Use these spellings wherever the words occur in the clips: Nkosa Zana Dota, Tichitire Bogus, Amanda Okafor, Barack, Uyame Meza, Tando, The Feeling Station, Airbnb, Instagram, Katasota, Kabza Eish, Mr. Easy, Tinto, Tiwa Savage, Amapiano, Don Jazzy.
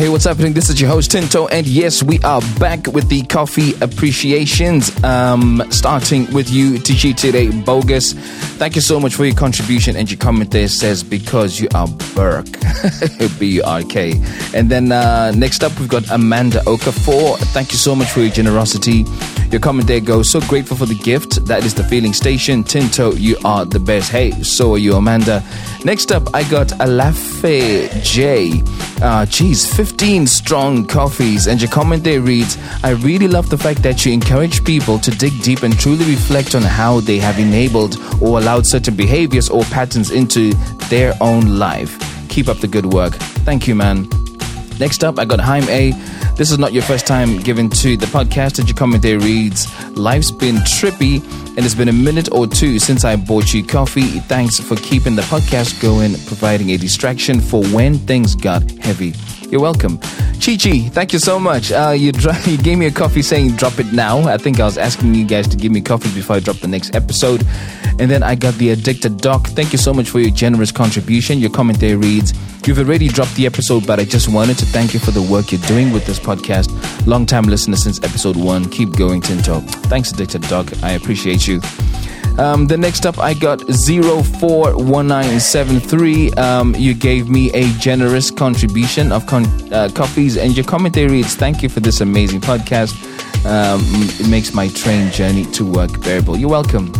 Hey, what's happening? This is your host Tinto, and yes, we are back with the coffee appreciations. Starting with you, Tichitire Bogus. Thank you so much for your contribution, and your comment there says, because you are Burke. B-U-R-K. And then next up, we've got Amanda Okafor. Thank you so much for your generosity. Your comment there goes, so grateful for the gift. That is The Feeling Station. Tinto, you are the best. Hey, so are you, Amanda. Next up, I got Alafe J. Geez, 15 strong coffees. And your comment there reads, I really love the fact that you encourage people to dig deep and truly reflect on how they have enabled or allowed certain behaviors or patterns into their own life. Keep up the good work. Thank you, man. Next up, I got Haim A. This is not your first time given to the podcast. And your comment there reads, life's been trippy and it's been a minute or two since I bought you coffee. Thanks for keeping the podcast going, providing a distraction for when things got heavy. You're welcome. Chi-Chi, thank you so much. You gave me a coffee saying drop it now. I think I was asking you guys to give me coffee before I drop the next episode. And then I got the Addicted Doc. Thank you so much for your generous contribution. Your comment there reads, you've already dropped the episode, but I just wanted to thank you for the work you're doing with this podcast. Long-time listener since episode 1. Keep going, Tinto. Thanks, Addicted Dog. I appreciate you. Then next up, I got 041973. You gave me a generous contribution of copies, and your comment there reads, thank you for this amazing podcast. It makes my train journey to work bearable. You're welcome.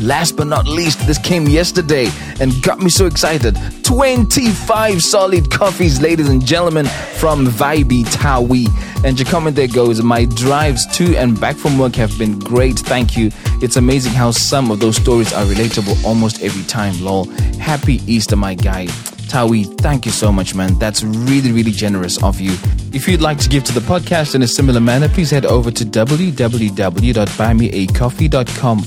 Last but not least, this came yesterday and got me so excited. 25 solid coffees, ladies and gentlemen, from Vibe Tawi. And your comment there goes, my drives to and back from work have been great, thank you. It's amazing how some of those stories are relatable almost every time, lol. Happy Easter, my guy. Tawi, thank you so much, man. That's really, really generous of you. If you'd like to give to the podcast in a similar manner, please head over to www.buymeacoffee.com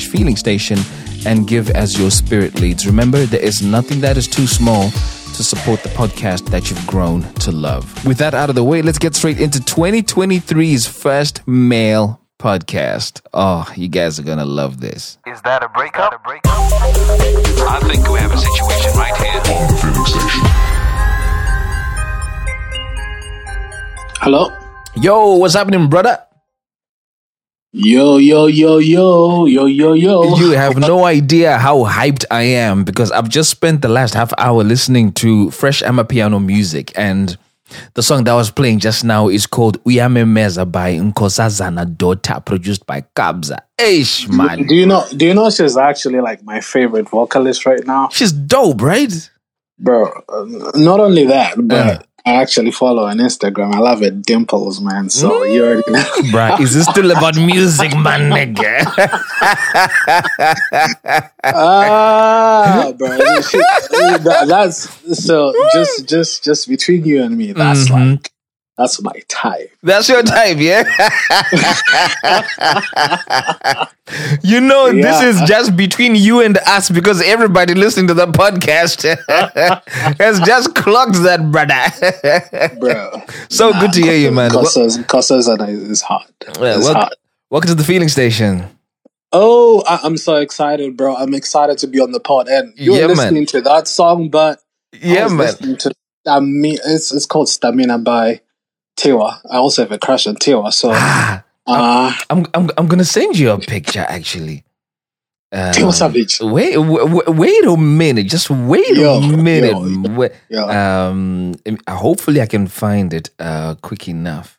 / feeling station and give as your spirit leads. Remember, there is nothing that is too small to support the podcast that you've grown to love. With that out of the way, let's get straight into 2023's first male podcast. Oh, you guys are gonna love this. Is that a breakup? I think we have a situation right here on The Feeling Station. Hello? Yo, what's happening, brother? Yo. You have no idea how hyped I am because I've just spent the last half hour listening to fresh Amapiano music, and the song that I was playing just now is called Uyame Meza by Nkosa Zana Dota, produced by Kabza Eish, man. Do you know she's actually like my favorite vocalist right now? She's dope, right? Bro, not only that, but I actually follow on Instagram. I love her dimples, man. So you already know. Bruh, is this still about music, man, nigga? Bro. That's so just between you and me, that's that's my type. That's your type, yeah? You know, yeah. This is just between you and us because everybody listening to the podcast has just clocked that, brother. Bro. So good to hear you, man. Kosa is hot. Welcome to The Feeling Station. Oh, I'm so excited, bro. I'm excited to be on the pod. And you're listening to that song, but yeah, man. It's called Stamina by Tiwa. I also have a crush on Tiwa, so I'm gonna send you a picture actually. Tiwa Savage. Wait a minute. Just wait a minute. Hopefully I can find it quick enough.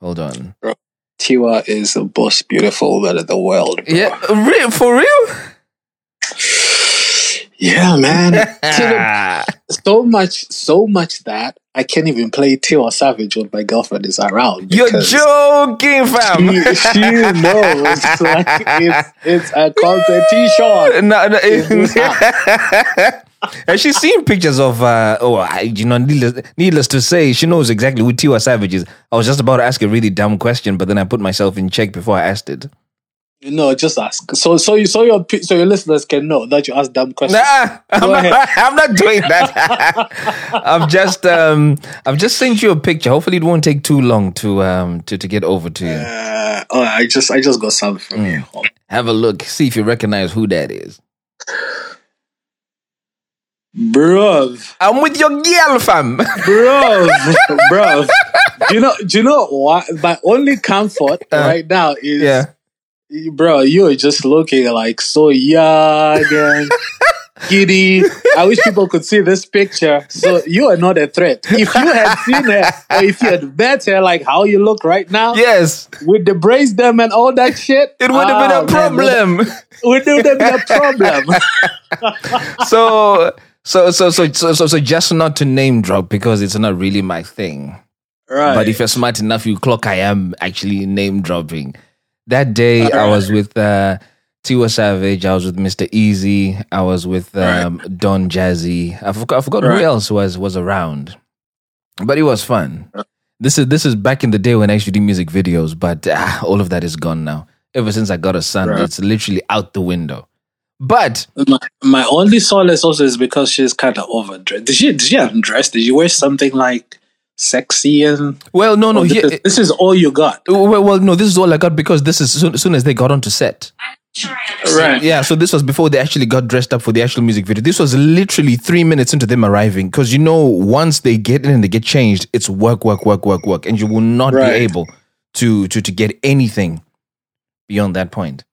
Hold on. Bro, Tiwa is the most beautiful woman in the world. Bro. Yeah, for real. Yeah, man. So much that I can't even play Tiwa Savage when my girlfriend is around. You're joking, fam. She knows. Like, it's a competition. And she's seen pictures of, needless to say, she knows exactly who Tiwa Savage is. I was just about to ask a really dumb question, but then I put myself in check before I asked it. No, just ask. So your listeners can know that you ask dumb questions. Nah, I'm not doing that. I've just sent you a picture. Hopefully, it won't take too long to get over to you. I just got something from you. Have a look. See if you recognize who that is. Bruv. I'm with your girl, fam. Bruv. Bruv. Do you know what? My only comfort right now is, bro, you are just looking like so young and giddy. I wish people could see this picture. So you are not a threat. If you had seen her, or if you had met her, like how you look right now. Yes. With the brace them and all that shit. It would have been a problem. So just not to name drop because it's not really my thing. Right. But if you're smart enough, you clock I am actually name dropping. That day I was with Tiwa Savage, I was with Mr. Easy, I was with Don Jazzy. I forgot who else was around. But it was fun. This is back in the day when I used to do music videos, but all of that is gone now. Ever since I got a son, it's literally out the window. But my only solace also is because she's kind of overdressed. Did she undress? Did you wear something like sexy and well? No. This is all you got. Well, no, this is all I got because this is soon as they got onto set. I'm sure I understand. Right. Yeah. So this was before they actually got dressed up for the actual music video. This was literally 3 minutes into them arriving because once they get in and they get changed, it's work, and you will not be able to get anything beyond that point.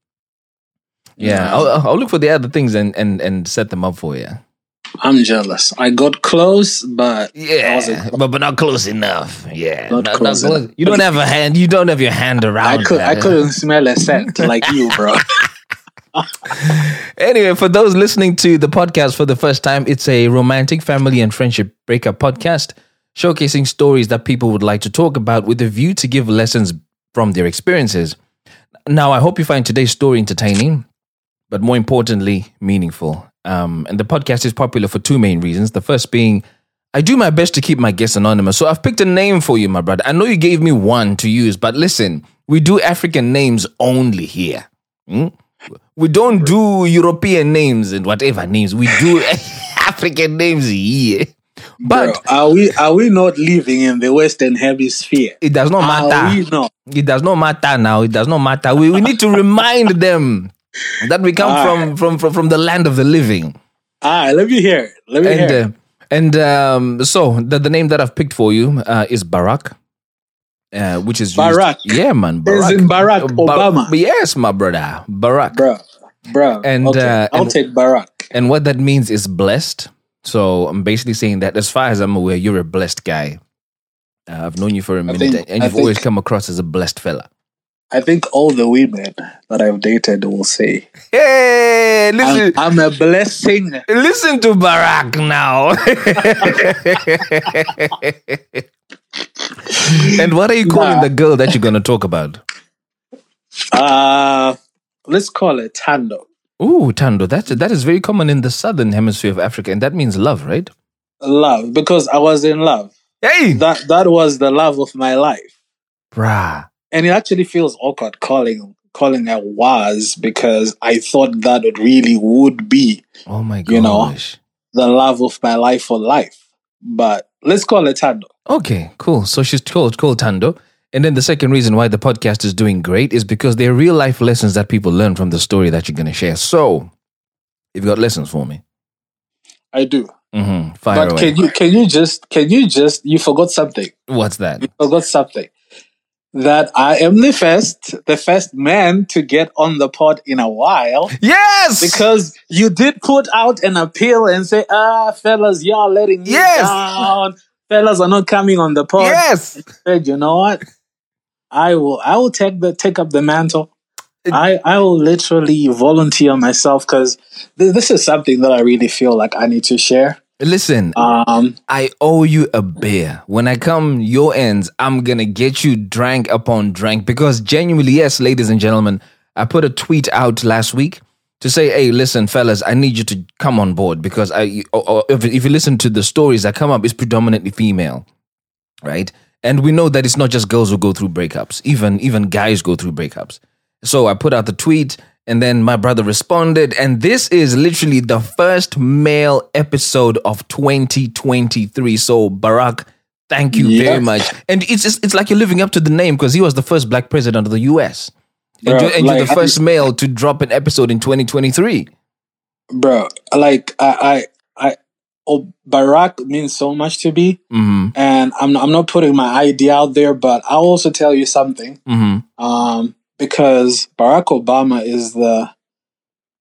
Yeah. I'll look for the other things and set them up for you. I'm jealous. I got close, but I wasn't. But not close enough. Yeah, not close enough. You don't have a hand. You don't have your hand around. I couldn't smell a scent like you, bro. Anyway, for those listening to the podcast for the first time, it's a romantic family and friendship breakup podcast, showcasing stories that people would like to talk about with a view to give lessons from their experiences. Now, I hope you find today's story entertaining, but more importantly, meaningful. And the podcast is popular for two main reasons. The first being, I do my best to keep my guests anonymous. So I've picked a name for you, my brother. I know you gave me one to use, but listen, we do African names only here. We don't do European names and whatever names. We do African names here. But bro, are we not living in the Western Hemisphere? It does not matter. Are we not? It does not matter now. It does not matter. We need to remind them that we come from the land of the living. Let me hear it. So the name that I've picked for you is Barack, which is Barack. Used, yeah, man. Barack. As in Barack Obama. Yes, my brother. Barack. Bro. And okay. I'll take Barack. And what that means is blessed. So I'm basically saying that, as far as I'm aware, you're a blessed guy. I've known you for a minute, and you've always come across as a blessed fella. I think all the women that I've dated will say, "Hey, listen, I'm a blessing." Listen to Barack now. And what are you calling the girl that you're going to talk about? Let's call her Tando. Ooh, Tando. That is very common in the southern hemisphere of Africa, and that means love, right? Love, because I was in love. Hey, that was the love of my life, bruh. And it actually feels awkward calling her was, because I thought that it really would be, oh my gosh, the love of my life for life. But let's call her Tando. Okay, cool. So she's called Tando. And then the second reason why the podcast is doing great is because there are real life lessons that people learn from the story that you're going to share. So you've got lessons for me. I do. Mm-hmm. Fire away. Can you just, you forgot something. What's that? You forgot something. That I am the first man to get on the pod in a while. Yes! Because you did put out an appeal and say, fellas, y'all letting me down. Fellas are not coming on the pod. Yes! And I said, you know what? I will take up the mantle. I will literally volunteer myself, because this is something that I really feel like I need to share. Listen, I owe you a beer. When I come your ends, I'm going to get you drank upon drank, because genuinely, yes, ladies and gentlemen, I put a tweet out last week to say, hey, listen, fellas, I need you to come on board, because if you listen to the stories that come up, it's predominantly female, right? And we know that it's not just girls who go through breakups. Even guys go through breakups. So I put out the tweet, and then my brother responded, and this is literally the first male episode of 2023. So Barack, thank you very much. And it's like you're living up to the name, because he was the first black president of the US. Bro, and you're the first male to drop an episode in 2023. Bro, like I Barack means so much to me, and I'm not putting my idea out there, but I'll also tell you something, because Barack Obama is the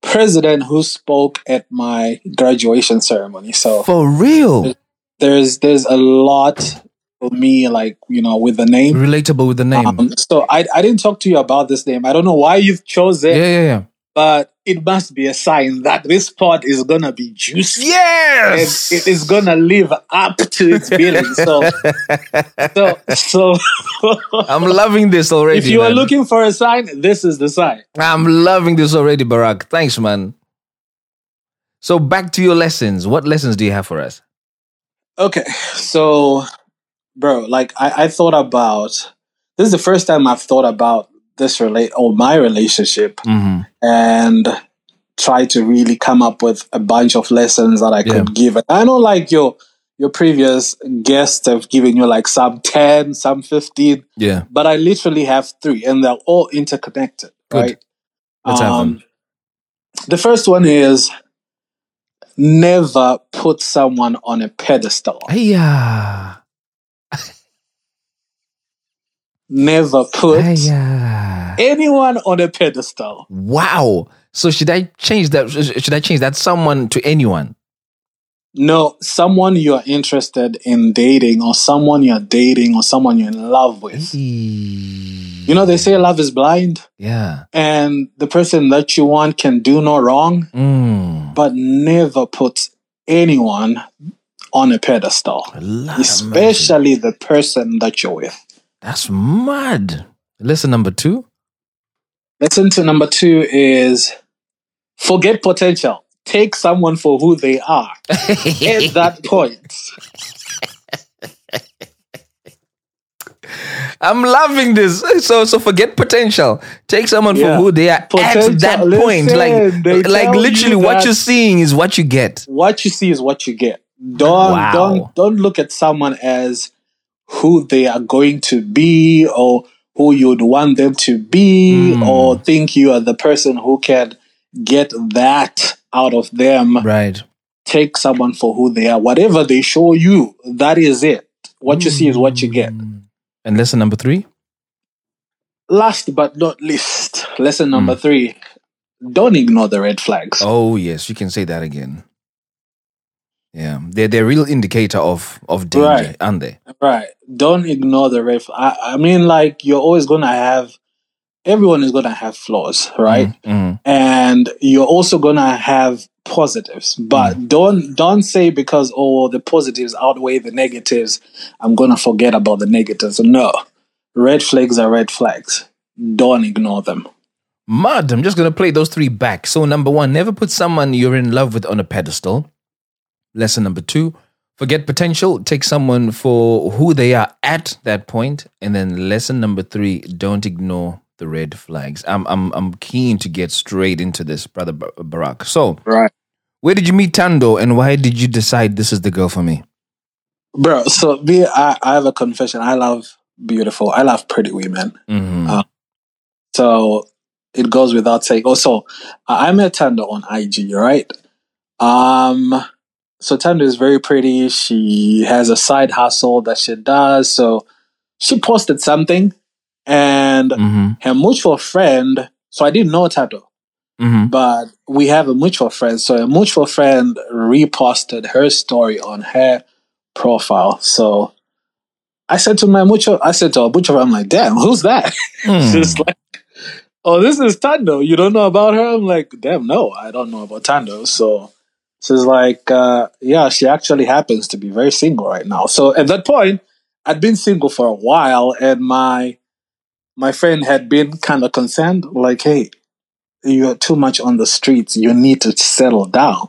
president who spoke at my graduation ceremony. So for real, there's a lot for me, like, you know, with the name, relatable with the name. So I didn't talk to you about this name. I don't know why you've chosen. Yeah. But it must be a sign that this pod is going to be juicy. Yes! It is going to live up to its billing. So I'm loving this already. If you are looking for a sign, this is the sign. I'm loving this already, Barack. Thanks, man. So back to your lessons. What lessons do you have for us? Okay. So, bro, like I thought about... This is the first time I've thought about my relationship, and try to really come up with a bunch of lessons that I could give. I know, like, your previous guests have given you like some 10, some 15, but I literally have 3, and they're all interconnected. Good. Right? Let's have them. The first one is never put someone on a pedestal. Yeah. Never put anyone on a pedestal. Wow. So should I change that someone to anyone? No, someone you're interested in dating, or someone you're dating, or someone you're in love with. You know, they say love is blind. Yeah. And the person that you want can do no wrong, but never put anyone on a pedestal. Especially the person that you're with. That's mad. Lesson number 2. Lesson to number 2 is forget potential. Take someone for who they are at that point. I'm loving this. So forget potential. Take someone for who they are at that point. Like literally, what you're seeing is what you get. What you see is what you get. Don't look at someone as who they are going to be, or who you'd want them to be, or think you are the person who can get that out of them. Right. Take someone for who they are. Whatever they show you, that is it. What you see is what you get. And lesson number 3? Last but not least, lesson number 3, don't ignore the red flags. Oh, yes. You can say that again. Yeah, they're a real indicator of danger, aren't they? Right. Don't ignore the red flags. I mean, like, you're always going to have... Everyone is going to have flaws, right? And you're also going to have positives. But don't say because, the positives outweigh the negatives, I'm going to forget about the negatives. No. Red flags are red flags. Don't ignore them. Mad, I'm just going to play those 3 back. So, number 1, never put someone you're in love with on a pedestal. Lesson number 2, forget potential. Take someone for who they are at that point. And then lesson number 3, don't ignore the red flags. I'm keen to get straight into this, brother Barack. So, where did you meet Tando, and why did you decide this is the girl for me? Bro, so I have a confession. I love pretty women. So it goes without saying. Also, I met Tando on IG, right? So Tando is very pretty. She has a side hustle that she does. So she posted something, and her mutual friend, so I didn't know Tando, but we have a mutual friend. So a mutual friend reposted her story on her profile. So I said to our mutual friend, I'm like, damn, who's that? She's like, oh, this is Tando. You don't know about her? I'm like, damn, no, I don't know about Tando. So... she's like, she actually happens to be very single right now. So at that point, I'd been single for a while, and my friend had been kind of concerned, like, hey, you're too much on the streets. You need to settle down.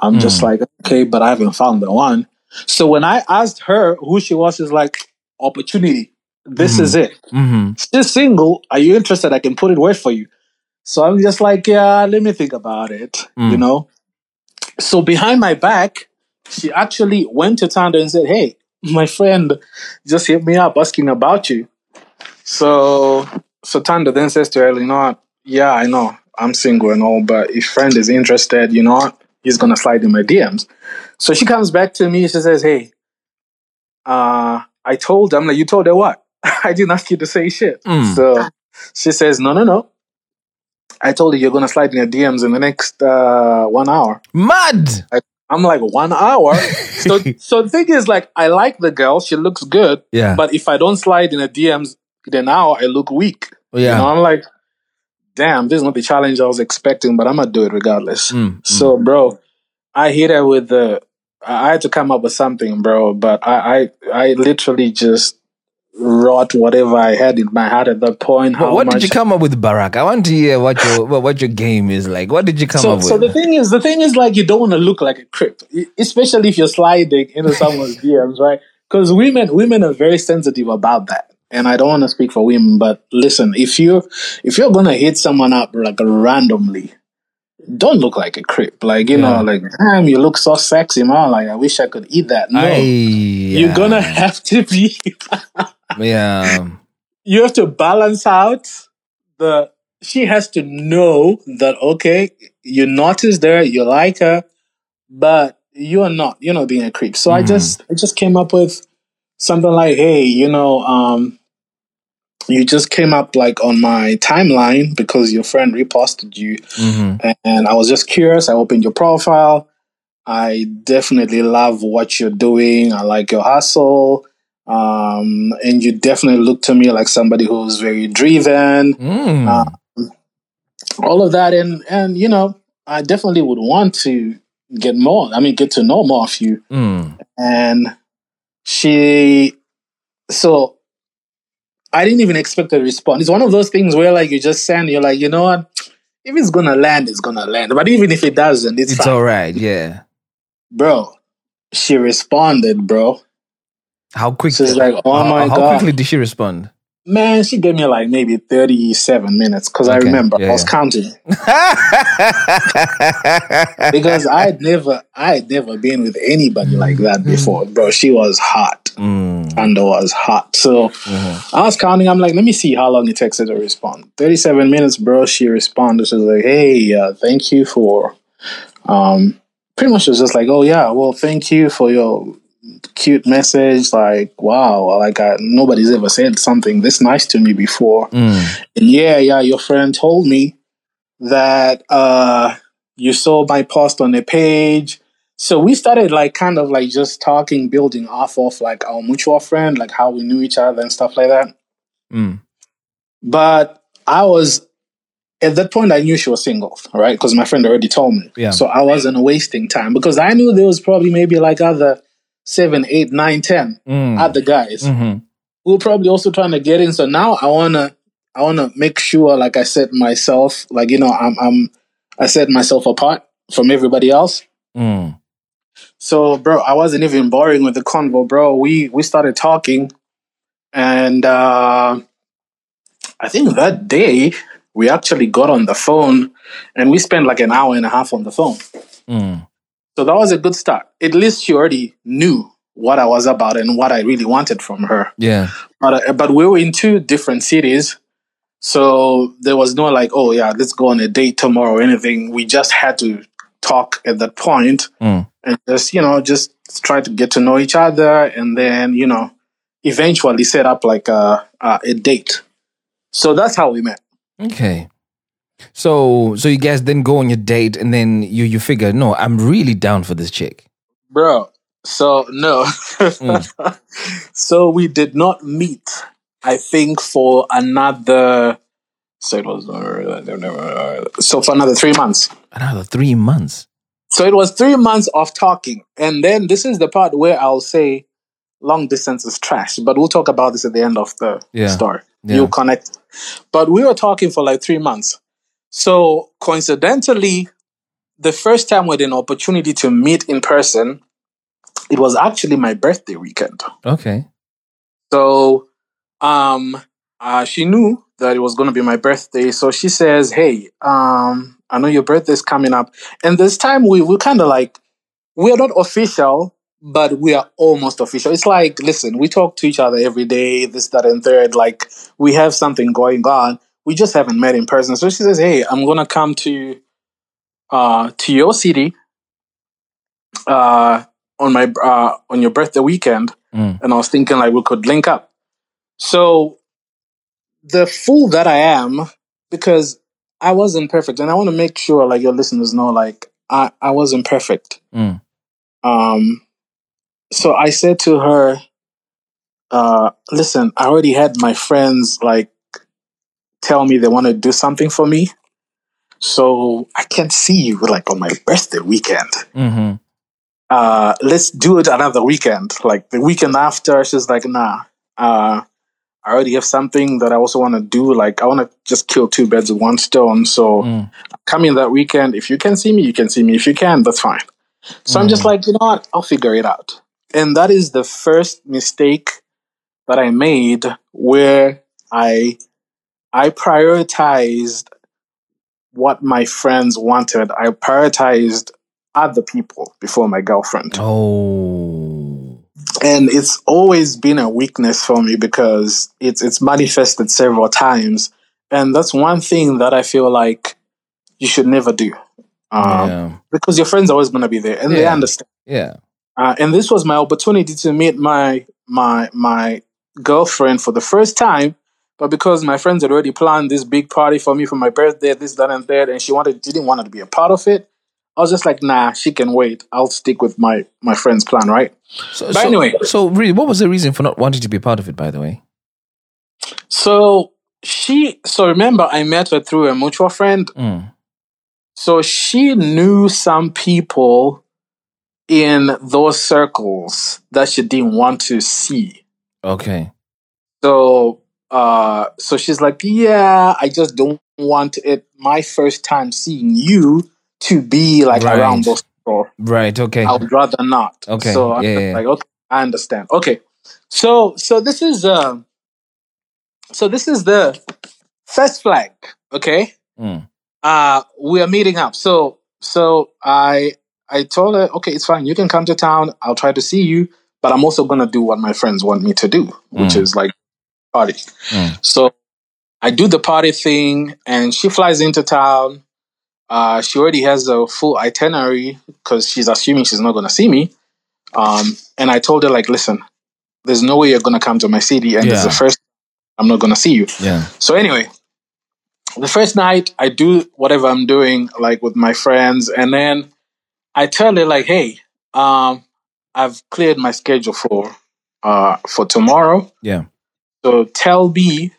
I'm just like, okay, but I haven't found the one. So when I asked her who she was, she's like, opportunity. This is it. Still single. Are you interested? I can put it away for you. So I'm just like, yeah, let me think about it, you know? So behind my back, she actually went to Tando and said, hey, my friend just hit me up asking about you. So Tando then says to her, you know what? Yeah, I know. I'm single and all, but if friend is interested, you know what? he's going to slide in my DMs. So she comes back to me. She says, hey, I told her. I'm like, you told her what? I didn't ask you to say shit. Mm. So she says, no. I told you you're going to slide in your DMs in the next 1 hour. Mad! I'm like, 1 hour? So the thing is, like, I like the girl. She looks good. Yeah. But if I don't slide in her DMs in an hour, I look weak. Yeah. You know, I'm like, damn, this is not the challenge I was expecting, but I'm going to do it regardless. So, bro, I hit her with the... I had to come up with something, bro, but I literally just wrote whatever I had in my heart at that point. How what much did you come up with, Barack? I want to hear what your game is like. What did you come up with? So the thing is, like, you don't want to look like a creep, especially if you're sliding into someone's DMs, right? Because women are very sensitive about that. And I don't want to speak for women, but listen, if you're gonna hit someone up like randomly, don't look like a creep. Like, you know, like, damn, you look so sexy, man. Like, I wish I could eat that. No. You're going to have to be... yeah. You have to balance out the... She has to know that, okay, you noticed her, you like her, but you're not being a creep. So I just came up with something like, hey, you know, you just came up like on my timeline because your friend reposted you. Mm-hmm. And I was just curious. I opened your profile. I definitely love what you're doing. I like your hustle. And you definitely look to me like somebody who's very driven. All of that. And, you know, I definitely would want to get to know more of you. And so I didn't even expect a response. It's one of those things where, like, you just send, you're like, you know what? If it's going to land, it's going to land. But even if it doesn't, it's all right. Yeah. Bro, she responded, bro. How quickly? She's like, oh my God. How quickly did she respond? Man, she gave me like maybe 37 minutes because I remember I was counting. Because I had never been with anybody like that before. Bro, she was hot. Tando was hot. So I was counting. I'm like, let me see how long it takes her to respond. 37 minutes, bro. She responded. She was like, hey, thank you for... pretty much it was just like, oh yeah, well, thank you for your... cute message, like, wow, like nobody's ever said something this nice to me before. And your friend told me that you saw my post on the page. So we started like kind of like just talking, building off of like our mutual friend, like how we knew each other and stuff like that. But I was at that point, I knew she was single, right? Because my friend already told me. Yeah. So I wasn't wasting time because I knew there was probably maybe like other 7, 8, 9, 10 other guys who are probably also trying to get in. So now I wanna make sure, like, I set myself, like, you know, I set myself apart from everybody else. So, bro, I wasn't even boring with the convo, bro. We started talking, and I think that day we actually got on the phone and we spent like an hour and a half on the phone. So that was a good start. At least she already knew what I was about and what I really wanted from her. Yeah. But we were in two different cities. So there was no like, oh yeah, let's go on a date tomorrow or anything. We just had to talk at that point and just, you know, just try to get to know each other. And then, you know, eventually set up like a date. So that's how we met. Okay. So you guys then go on your date and then you figure, no, I'm really down for this chick. Bro, so no. So we did not meet, I think, for another... So it was... So for another 3 months. Another 3 months? So it was 3 months of talking. And then this is the part where I'll say long distance is trash. But we'll talk about this at the end of the story. Yeah. You'll connect. But we were talking for like 3 months. So coincidentally, the first time we had an opportunity to meet in person, it was actually my birthday weekend. Okay. So she knew that it was going to be my birthday. So she says, hey, I know your birthday's coming up. And this time we kind of like, we're not official, but we are almost official. It's like, listen, we talk to each other every day, this, that, and third. Like, we have something going on. We just haven't met in person. So she says, hey, I'm going to come to your city on your birthday weekend, and I was thinking like we could link up. So the fool that I am, because I wasn't perfect, and I want to make sure like your listeners know like I wasn't perfect. So I said to her, listen, I already had my friends like tell me they want to do something for me, so I can't see you like on my birthday weekend. Let's do it another weekend, like the weekend after. She's like, nah, I already have something that I also want to do. Like, I want to just kill two birds with one stone. So coming that weekend, if you can see me, you can see me. If you can, that's fine. So I'm just like, you know what? I'll figure it out. And that is the first mistake that I made, where I prioritized what my friends wanted. I prioritized other people before my girlfriend. And it's always been a weakness for me, because it's manifested several times. And that's one thing that I feel like you should never do. Because your friends are always going to be there, and they understand. And this was my opportunity to meet my girlfriend for the first time. But because my friends had already planned this big party for me for my birthday, this, that, and that, and she didn't want to be a part of it, I was just like, nah, she can wait. I'll stick with my friend's plan, right? So really, what was the reason for not wanting to be a part of it, by the way? So remember, I met her through a mutual friend. So she knew some people in those circles that she didn't want to see. Okay. So she's like, yeah, I just don't want it my first time seeing you to be like around those people. Right, okay. I would rather not. Okay. So I'm like, okay, I understand. Okay. So this is the first flag, okay? We are meeting up. So I told her, okay, it's fine, you can come to town, I'll try to see you, but I'm also gonna do what my friends want me to do, which is like party. So I do the party thing, and she flies into town. She already has a full itinerary because she's assuming she's not going to see me. And I told her, like, listen, there's no way you're going to come to my city, and it's the first time I'm not going to see you. So anyway, the first night I do whatever I'm doing, like with my friends. And then I tell her, like, hey, I've cleared my schedule for tomorrow. So tell me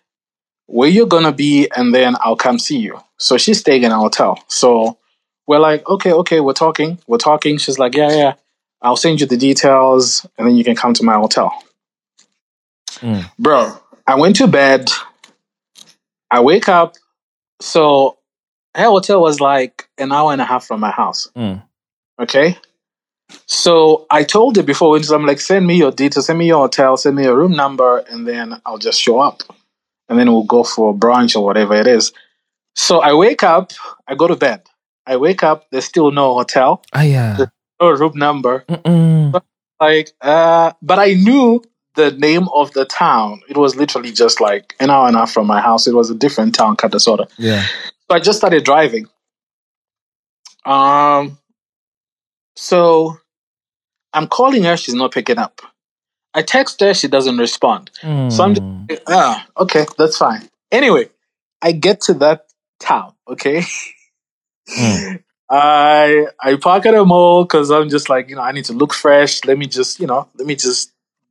where you're going to be, and then I'll come see you. So she's staying in a hotel. So we're like, okay, we're talking. She's like, yeah, I'll send you the details, and then you can come to my hotel. Bro, I went to bed. I wake up. So her hotel was like an hour and a half from my house. Okay? So I told her before, I'm like, send me your details, send me your hotel, send me your room number, and then I'll just show up. And then we'll go for brunch or whatever it is. So I wake up, I go to bed. I wake up, there's still no hotel. There's no room number. But I knew the name of the town. It was literally just like an hour and a half from my house. It was a different town, Katasota. So I just started driving. So I'm calling her, she's not picking up. I text her, she doesn't respond. So I'm just like, okay, that's fine. Anyway, I get to that town, okay? I park at a mall because I'm just like, I need to look fresh. Let me just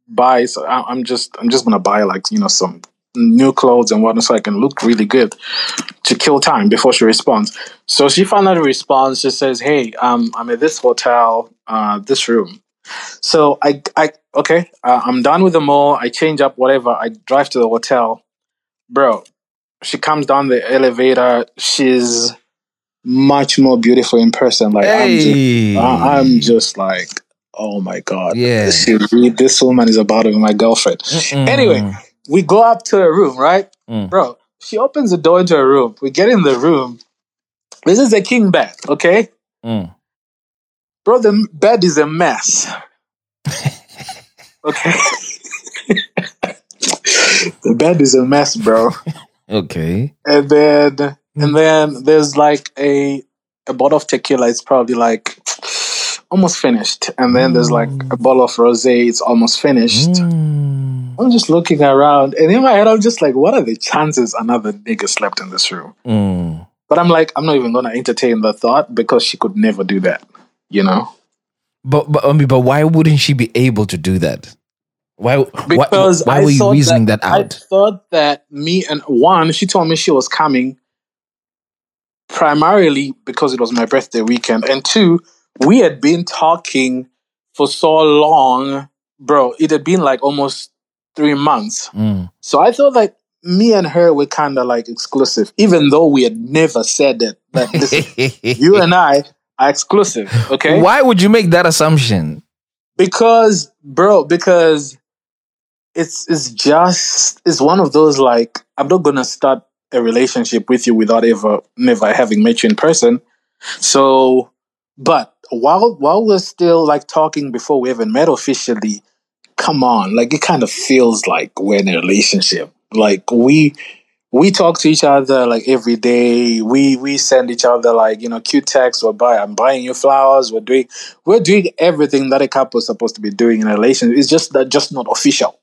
buy. So I'm just gonna buy like some new clothes and whatnot, so I can look really good to kill time before she responds. So she finally responds. She says, "Hey, I'm at this hotel, this room." So I I'm done with the mall. I change up, whatever. I drive to the hotel, bro. She comes down the elevator. She's much more beautiful in person. Like, hey. I'm just like, oh my God. This woman is about to be my girlfriend. Anyway, we go up to her room, right? Bro, she opens the door into her room. We get in the room. This is a king bed, okay? Bro, the bed is a mess. Okay? The bed is a mess, bro. Okay. And then there's like a bottle of tequila. It's probably like almost finished. And then there's like a bottle of rosé, it's almost finished. I'm just looking around. And in my head, I'm just like, what are the chances another nigga slept in this room? But I'm like, I'm not even going to entertain the thought because she could never do that, you know? But why wouldn't she be able to do that? Why were you reasoning that out? I thought that she told me she was coming primarily because it was my birthday weekend. And two, we had been talking for so long, bro. It had been like almost 3 months. So I thought like me and her were kind of like exclusive, even though we had never said that. Like, you and I are exclusive, okay? Why would you make that assumption? Because it's one of those like, I'm not going to start a relationship with you without never having met you in person. So, but while we're still like talking before we even met officially, come on, like it kind of feels like we're in a relationship. Like we talk to each other like every day. We send each other like, you know, cute texts. I'm buying you flowers. We're doing everything that a couple is supposed to be doing in a relationship. It's just that just not official.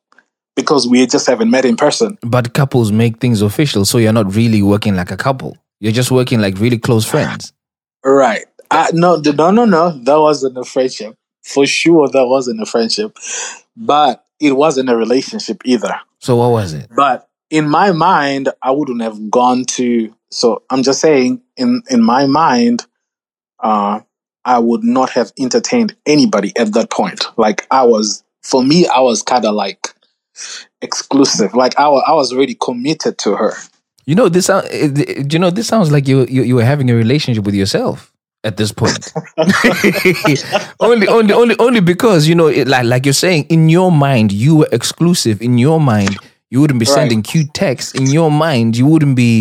Because we just haven't met in person. But couples make things official, so you're not really working like a couple. You're just working like really close friends. Right. No. That wasn't a friendship. For sure, that wasn't a friendship. But it wasn't a relationship either. So what was it? But in my mind, I wouldn't have gone to... So I'm just saying, in my mind, I would not have entertained anybody at that point. Like, I was kind of like... exclusive. Like I was already committed to her. You know, this sounds like you were having a relationship with yourself at this point. only because, you know, it, like you're saying, in your mind you were exclusive. In your mind you wouldn't be sending cute texts. In your mind you wouldn't be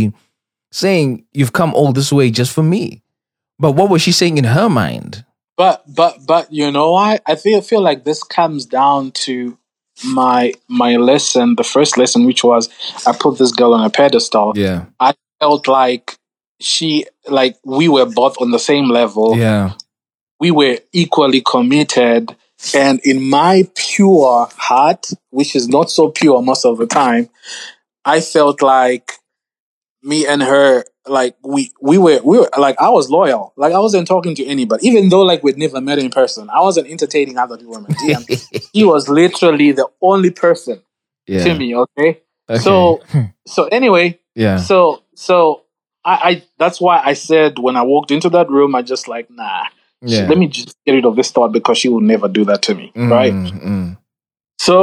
saying you've come all this way just for me. But what was she saying in her mind? But you know, I feel like this comes down to my lesson, the first lesson, which was I put this girl on a pedestal. Yeah, I felt like we were both on the same level. Yeah, we were equally committed, and in my pure heart, which is not so pure most of the time, I felt like me and her, like we were like, I was loyal. Like I wasn't talking to anybody, even though like we'd never met in person. I wasn't entertaining other women. Damn. He was literally the only person to me. Okay? So anyway, yeah. So I that's why I said when I walked into that room, I just like, nah. Yeah. Let me just get rid of this thought because she will never do that to me, right? So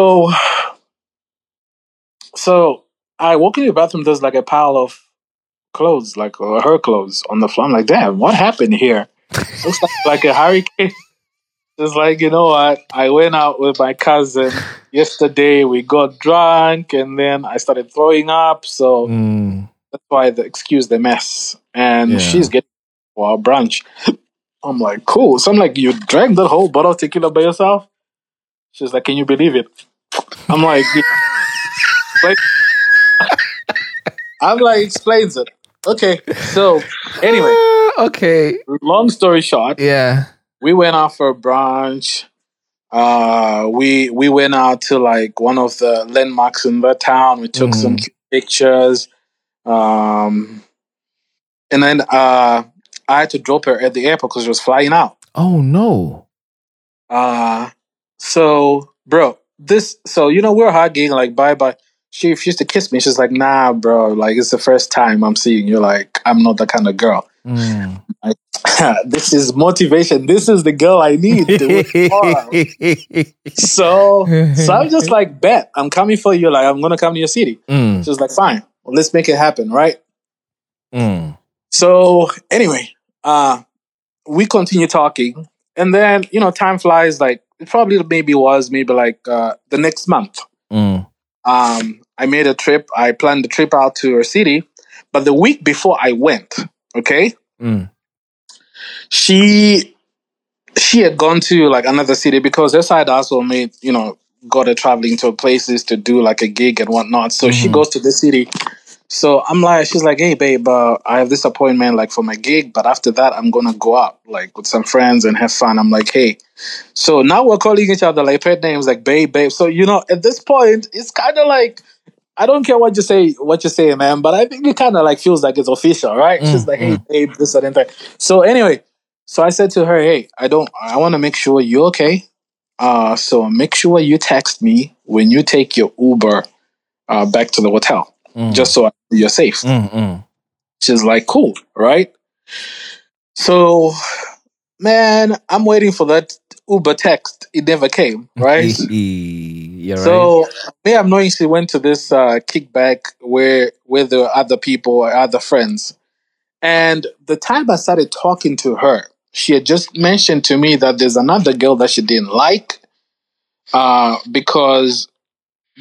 I walk into the bathroom. There's like a pile of clothes, like her clothes on the floor. I'm like, damn, what happened here? Looks like a hurricane. It's like, you know what? I went out with my cousin yesterday. We got drunk and then I started throwing up. So that's why the excuse the mess. And she's getting for our brunch. I'm like, cool. So I'm like, you drank that whole bottle of tequila by yourself? She's like, can you believe it? I'm like, I'm like, explains it. Okay, so anyway. Okay. Long story short. Yeah. We went out for brunch. We went out to like one of the landmarks in the town. We took some pictures. And then I had to drop her at the airport because she was flying out. Oh no. So you know, we're hugging, like bye-bye. She refused to kiss me. She's like, nah, bro. Like, it's the first time I'm seeing you. Like, I'm not that kind of girl. Like, this is motivation. This is the girl I need. So I'm just like, bet. I'm coming for you. Like, I'm going to come to your city. She's like, fine. Well, let's make it happen, right? So, anyway, we continue talking. And then, you know, time flies. Like, it probably maybe was maybe like the next month. I made a trip. I planned the trip out to her city, but the week before I went, she had gone to like another city because her side hustle made, you know, got her traveling to places to do like a gig and whatnot. So she goes to the city So I'm like, she's like, hey babe, I have this appointment like for my gig, but after that I'm gonna go out like with some friends and have fun. I'm like, hey. So now we're calling each other like pet names, like babe. So you know, at this point, it's kind of like, I don't care what you say, man, but I think it kind of like feels like it's official, right? She's like, hey babe, this and that. So anyway, so I said to her, hey, I want to make sure you're okay. So make sure you text me when you take your Uber back to the hotel. Just so you're safe. She's like, cool, right? So, man, I'm waiting for that Uber text. It never came, right? So, me, I'm knowing she went to this kickback where there were other people or other friends. And the time I started talking to her, she had just mentioned to me that there's another girl that she didn't like because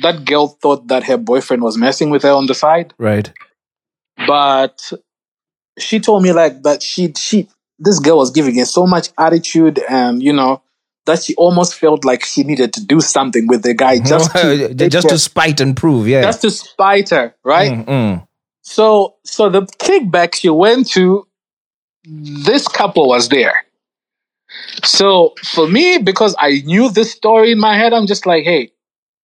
that girl thought that her boyfriend was messing with her on the side. Right. But she told me like that this girl was giving her so much attitude and, you know, that she almost felt like she needed to do something with the guy just to spite and prove. Yeah. Just to spite her. Right. So the kickback she went to, this couple was there. So for me, because I knew this story in my head, I'm just like, hey,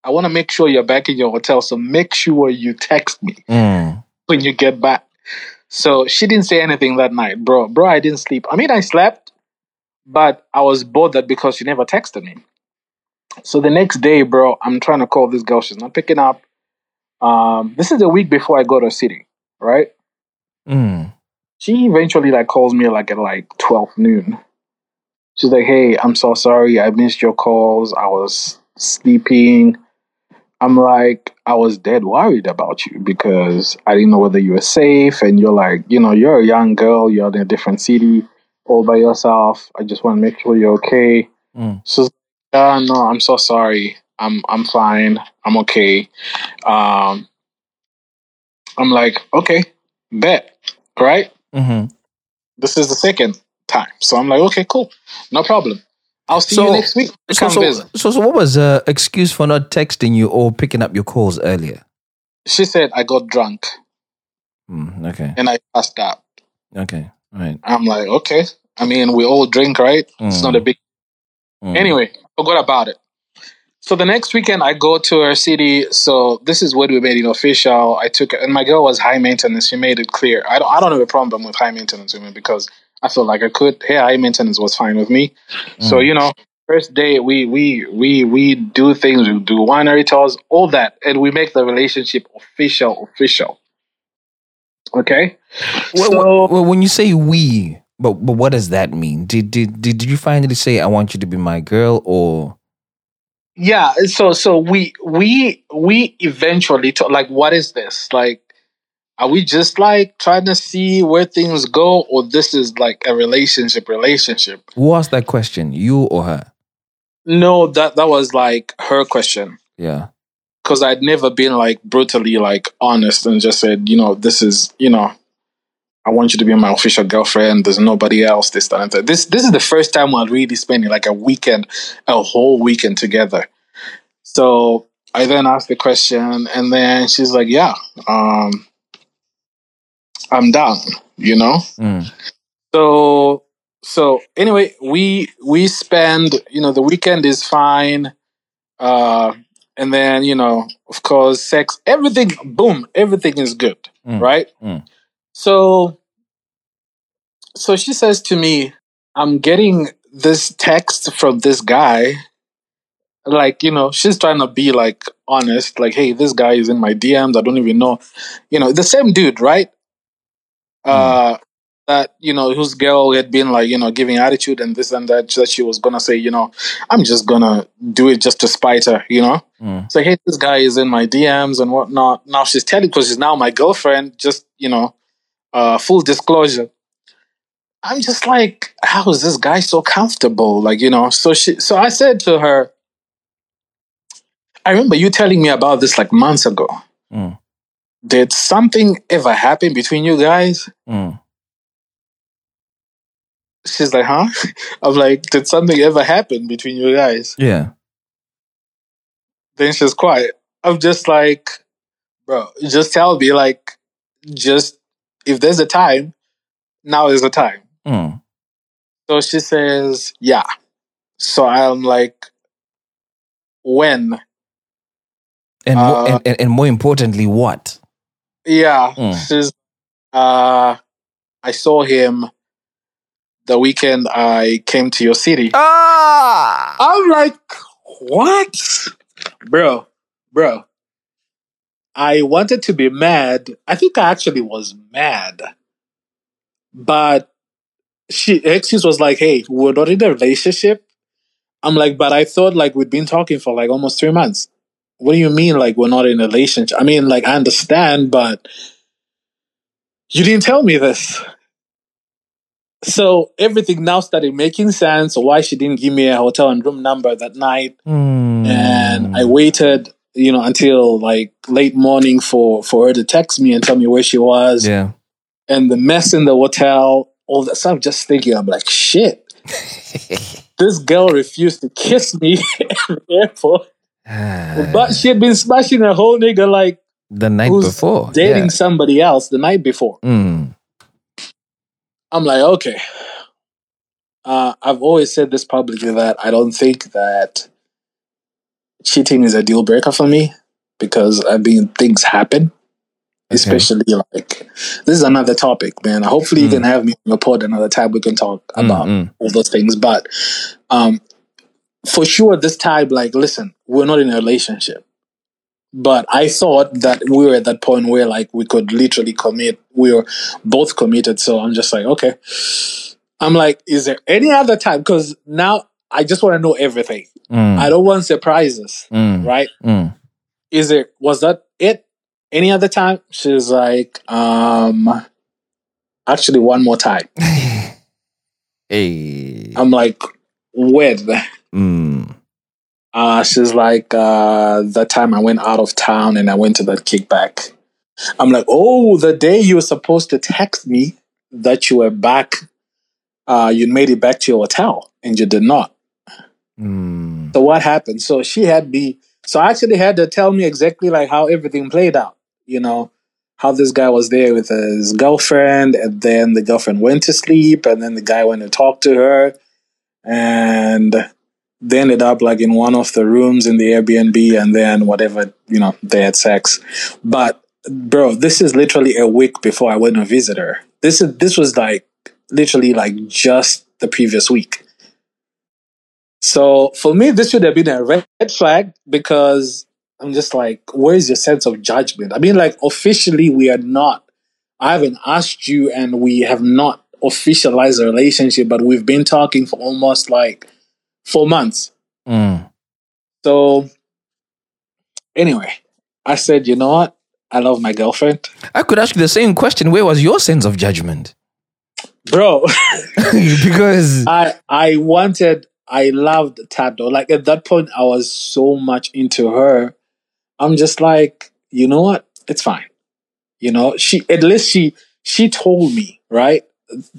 I want to make sure you're back in your hotel, so make sure you text me when you get back. So she didn't say anything that night, bro. I didn't sleep. I mean, I slept, but I was bothered because she never texted me. So the next day, bro, I'm trying to call this girl. She's not picking up. This is a week before I go to city, right? She eventually like calls me like at like 12 noon. She's like, hey, I'm so sorry. I missed your calls. I was sleeping. I'm like, I was dead worried about you because I didn't know whether you were safe. And you're like, you know, you're a young girl. You're in a different city all by yourself. I just want to make sure you're okay. So, no, I'm so sorry. I'm fine. I'm okay. I'm like, okay, bet. Right? This is the second time. So I'm like, okay, cool. No problem. I'll see you next week. So what was the excuse for not texting you or picking up your calls earlier? She said, I got drunk. Okay. And I passed out. Okay. Right. I'm like, okay. I mean, we all drink, right? It's not a big... Anyway, forgot about it. So the next weekend, I go to her city. So this is what we made it official. I took it. And my girl was high maintenance. She made it clear. I don't have a problem with high maintenance women because... I felt like I could. Hey, high maintenance was fine with me. So, you know, first day we do things, we do winery tours, all that, and we make the relationship official. Okay. Well, when you say we, but what does that mean? Did you finally say I want you to be my girl or? Yeah. So we eventually talk, like, what is this like? Are we just like trying to see where things go, or this is like a relationship? Who asked that question? You or her? No, that was like her question. Yeah. Because I'd never been like brutally like honest and just said, you know, this is, you know, I want you to be my official girlfriend. There's nobody else. This is the first time we're really spending like a whole weekend together. So I then asked the question and then she's like, yeah, I'm down, you know? So anyway, we spend, you know, the weekend is fine. And then, you know, of course, sex, everything, boom, everything is good, right? So she says to me, I'm getting this text from this guy. Like, you know, she's trying to be like honest, like, hey, this guy is in my DMs. I don't even know, you know, the same dude, right? That, you know, whose girl had been like, you know, giving attitude and this and that she was gonna say, you know, I'm just gonna do it just to spite her, you know? So, hey, this guy is in my DMs and whatnot. Now she's telling, because she's now my girlfriend, just, you know, full disclosure. I'm just like, how is this guy so comfortable? Like, you know, so I said to her, I remember you telling me about this like months ago. Did something ever happen between you guys? She's like, huh? I'm like, did something ever happen between you guys? Yeah. Then she's quiet. I'm just like, bro, just tell me, like, just, if there's a time, now is the time. Mm. So she says, yeah. So I'm like, when? And more importantly, what? Yeah. Mm. She's, I saw him the weekend I came to your city. Ah! I'm like, what? Bro. I wanted to be mad. I think I actually was mad. But her excuse was like, hey, we're not in a relationship. I'm like, but I thought like we'd been talking for like almost 3 months. What do you mean like we're not in a relationship? I mean, like, I understand, but you didn't tell me this. So everything now started making sense. Why she didn't give me a hotel and room number that night. Mm. And I waited, until like late morning for her to text me and tell me where she was. Yeah. And the mess in the hotel, all that. So I'm just thinking, I'm like, shit. This girl refused to kiss me at the airport. But she had been smashing a whole nigga like the night before. Dating somebody else the night before. Mm. I'm like, okay. I've always said this publicly that I don't think that cheating is a deal breaker for me because, things happen. Okay. Especially this is another topic, man. Hopefully you can have me on your pod another time. We can talk about all those things. But for sure, this time, listen, we're not in a relationship. But I thought that we were at that point where we could literally commit. We were both committed. So I'm just like, okay. I'm like, is there any other time? Because now I just want to know everything. Mm. I don't want surprises, right? Mm. Was that it? Any other time? She's like, actually one more time. Hey. I'm like, when? Mm. She's like, that time I went out of town and I went to that kickback. I'm like, oh, the day you were supposed to text me that you were back, you made it back to your hotel and you did not. Mm. So what happened? So she had me. So I actually had to tell me exactly how everything played out. How this guy was there with his girlfriend, and then the girlfriend went to sleep, and then the guy went to talk to her, and they ended up in one of the rooms in the Airbnb, and then whatever, they had sex. But bro, this is literally a week before I went to visit her. This was literally just the previous week. So for me, this should have been a red flag because I'm just like, where is your sense of judgment? I mean, officially we are not. I haven't asked you and we have not officialized the relationship, but we've been talking for almost 4 months. Mm. So anyway, I said, you know what? I love my girlfriend. I could ask you the same question. Where was your sense of judgment? Bro. Because I loved Tando. At that point, I was so much into her. I'm just like, you know what? It's fine. She, at least she told me, right?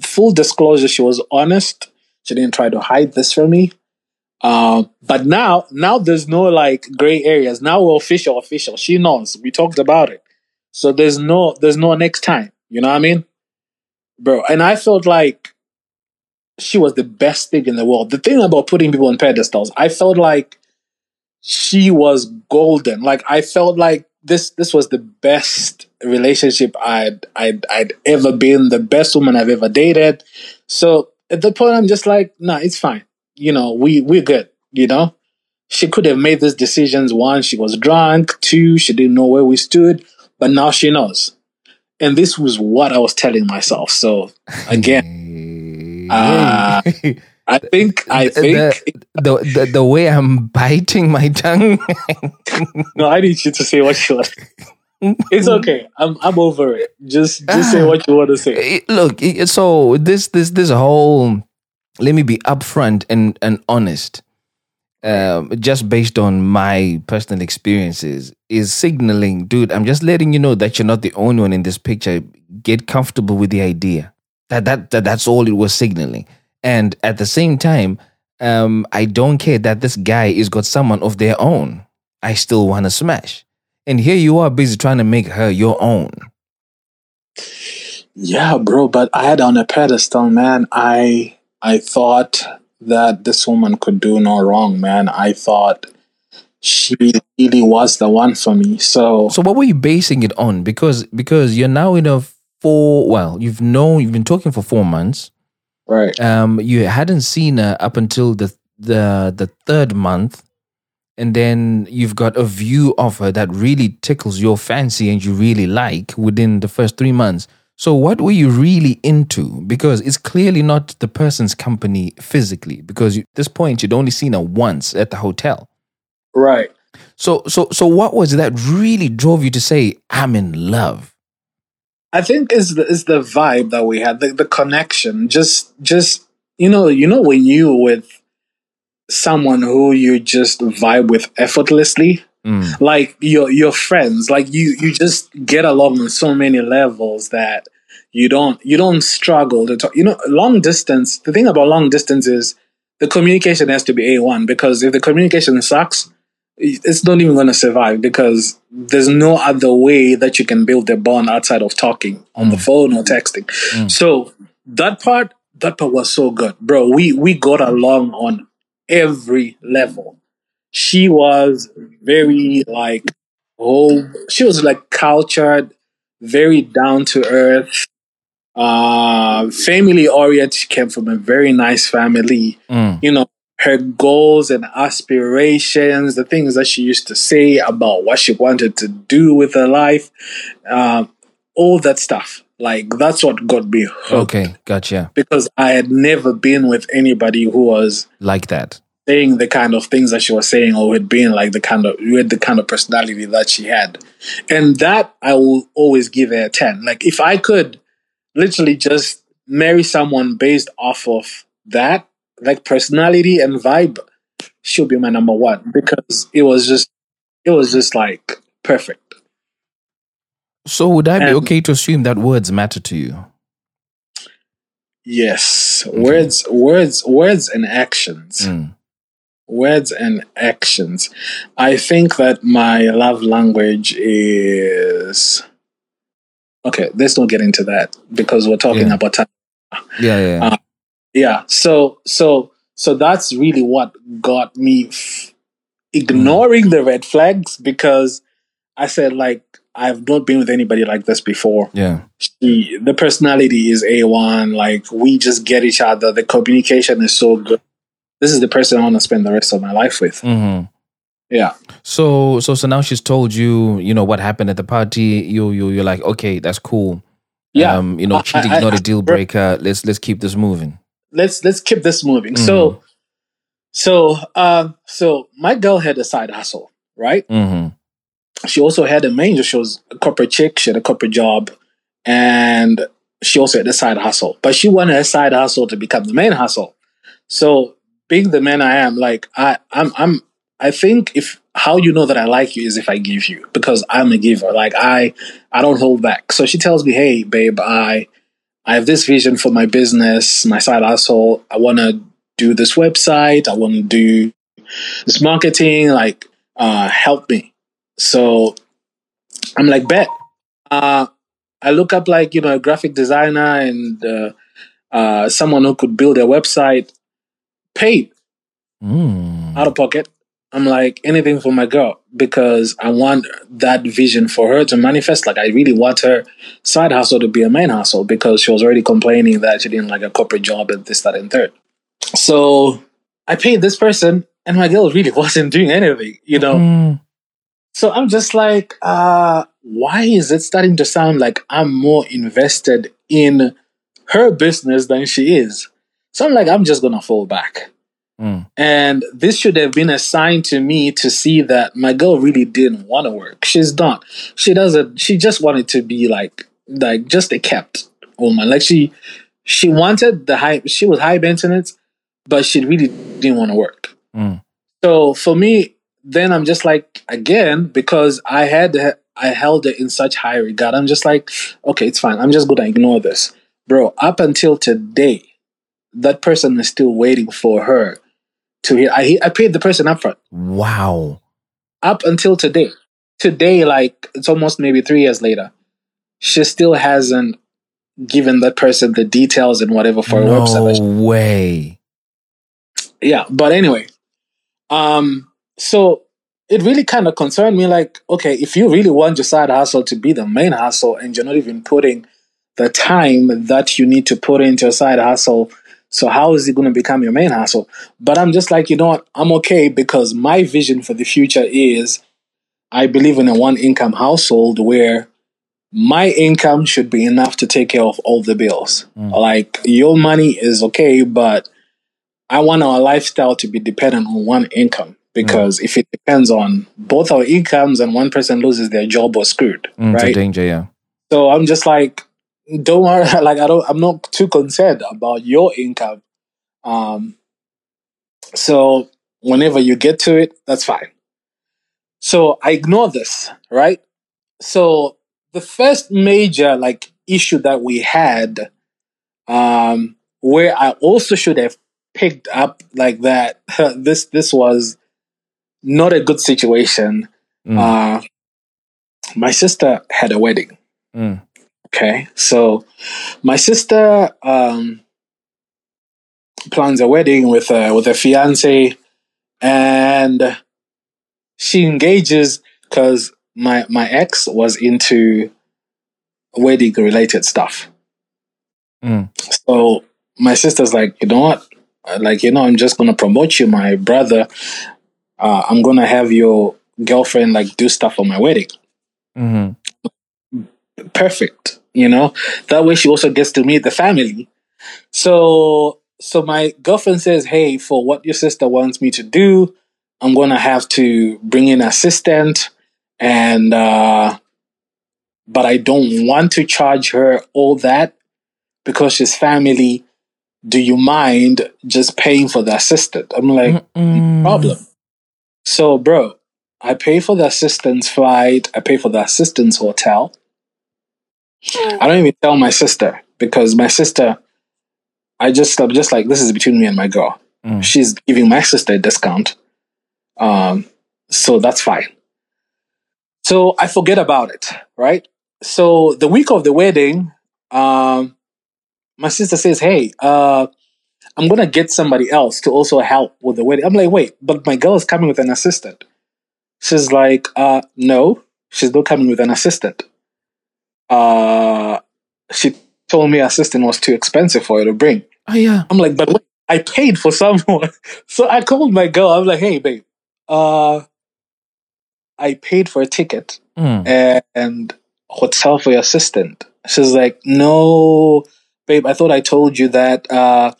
Full disclosure, she was honest. She didn't try to hide this from me. But now there's no gray areas. Now we're official. She knows. We talked about it. So there's no next time. You know what I mean? Bro. And I felt she was the best thing in the world. The thing about putting people on pedestals, I felt she was golden. I felt this was the best relationship I'd ever been, the best woman I've ever dated. So at that point, I'm just like, nah, it's fine. We're good. She could have made these decisions. 1, she was drunk. 2, she didn't know where we stood. But now she knows. And this was what I was telling myself. So again, I think the way I'm biting my tongue. No, I need you to say what you want. It's okay. I'm over it. Just say what you want to say. Look, so this whole, let me be upfront and honest, just based on my personal experiences, is signaling, dude, I'm just letting you know that you're not the only one in this picture. Get comfortable with the idea. That's all it was signaling. And at the same time, I don't care that this guy is got someone of their own. I still want to smash. And here you are busy trying to make her your own. Yeah, bro, but I had on a pedestal, man. I thought that this woman could do no wrong, man. I thought she really was the one for me. So So what were you basing it on? Because you're now in a you've been talking for 4 months. Right. You hadn't seen her up until the third month, and then you've got a view of her that really tickles your fancy and you really like within the first 3 months. So what were you really into? Because it's clearly not the person's company physically, because at this point you'd only seen her once at the hotel. Right. So what was it that really drove you to say, I'm in love? I think is the vibe that we had, the connection. Just you know when you with someone who you just vibe with effortlessly, like your friends, like you just get along on so many levels that you don't struggle to talk. You know, long distance. The thing about long distance is the communication has to be A1, because if the communication sucks, it's not even going to survive, because there's no other way that you can build a bond outside of talking on the phone or texting. So that part was so good, bro. We got along on every level. She was very cultured, very down to earth, family oriented. She came from a very nice family, you know. Her goals and aspirations, the things that she used to say about what she wanted to do with her life, all that stuff. Like, that's what got me hooked. Okay, gotcha. Because I had never been with anybody who was like that, saying the kind of things that she was saying, or had been like the kind of personality that she had. And that I will always give her a 10. Like, if I could literally just marry someone based off of that, like personality and vibe, she'll be my number one, because it was just like perfect. So would I be okay to assume that words matter to you? Yes. Okay. Words and actions. Words and actions. I think that my love language is... Okay, let's not get into that, because we're talking about time. Yeah. Yeah, so that's really what got me ignoring the red flags, because I said, like, I've not been with anybody like this before. Yeah, the personality is A1. Like, we just get each other. The communication is so good. This is the person I want to spend the rest of my life with. Mm-hmm. Yeah. So now she's told you, you know, what happened at the party. You're like, okay, that's cool. Yeah. You know, cheating is not a deal breaker. Let's keep this moving. Let's keep this moving. Mm-hmm. So my girl had a side hustle, right? Mm-hmm. She also had a major. She was a corporate chick. She had a corporate job, and she also had a side hustle. But she wanted her side hustle to become the main hustle. So, being the man I am, like I think if how you know that I like you is if I give you, because I'm a giver. Like, I don't hold back. So she tells me, hey, babe, I have this vision for my business, my side hustle. I want to do this website. I want to do this marketing. Like, help me. So I'm like, bet. I look up, like, you know, a graphic designer and someone who could build a website, paid out of pocket. I'm like, anything for my girl, because I want that vision for her to manifest. Like, I really want her side hustle to be a main hustle, because she was already complaining that she didn't like a corporate job and this, that, and third. So I paid this person, and my girl really wasn't doing anything, you know? Mm. So I'm just like, why is it starting to sound like I'm more invested in her business than she is? So I'm like, I'm just going to fall back. Mm. And this should have been a sign to me to see that my girl really didn't want to work. She's not. She just wanted to be like just a kept woman. Like, she wanted the high. She was high maintenance, but she really didn't want to work. Mm. So for me, then I'm just like, again, because I held it in such high regard, I'm just like, okay, it's fine. I'm just going to ignore this, bro. Up until today, that person is still waiting for her. I paid the person up front. Wow. Up until today. Today, like, it's almost maybe 3 years later. she still hasn't given that person the details and whatever for a website. No way. Yeah, but anyway, so it really kind of concerned me, like, okay, if you really want your side hustle to be the main hustle and you're not even putting the time that you need to put into your side hustle, so how is it going to become your main hustle? But I'm just like, you know what, I'm okay, because my vision for the future is I believe in a one-income household where my income should be enough to take care of all the bills. Like, your money is okay, but I want our lifestyle to be dependent on one income, because if it depends on both our incomes and one person loses their job, we're screwed, right? It's a danger, yeah. So I'm just like, don't worry, like, I'm not too concerned about your income. So whenever you get to it, that's fine. So I ignore this, right? So the first major, like, issue that we had, where I also should have picked up, like, that this was not a good situation. My sister had a wedding. Okay, so my sister plans a wedding with a fiance, and she engages because my ex was into wedding related stuff. So my sister's like, you know what? Like, you know, I'm just gonna promote you, my brother. I'm gonna have your girlfriend, like, do stuff for my wedding. Perfect, you know, that way she also gets to meet the family. So my girlfriend says, hey, for what your sister wants me to do, I'm gonna have to bring in an assistant, and but I don't want to charge her all that because she's family. Do you mind just paying for the assistant? I'm like, no problem. So, bro, I pay for the assistant's flight, I pay for the assistant's hotel. I don't even tell my sister, because my sister, I'm just like, this is between me and my girl. She's giving my sister a discount. So that's fine. So I forget about it, right? So the week of the wedding, my sister says, hey, I'm going to get somebody else to also help with the wedding. I'm like, wait, but my girl is coming with an assistant. She's like, no, she's not coming with an assistant. She told me assistant was too expensive for her to bring. Oh, yeah. I'm like, but wait, I paid for someone. So I called my girl. I'm like, hey, babe, I paid for a ticket and hotel for your assistant. She's like, no, babe, I thought I told you that the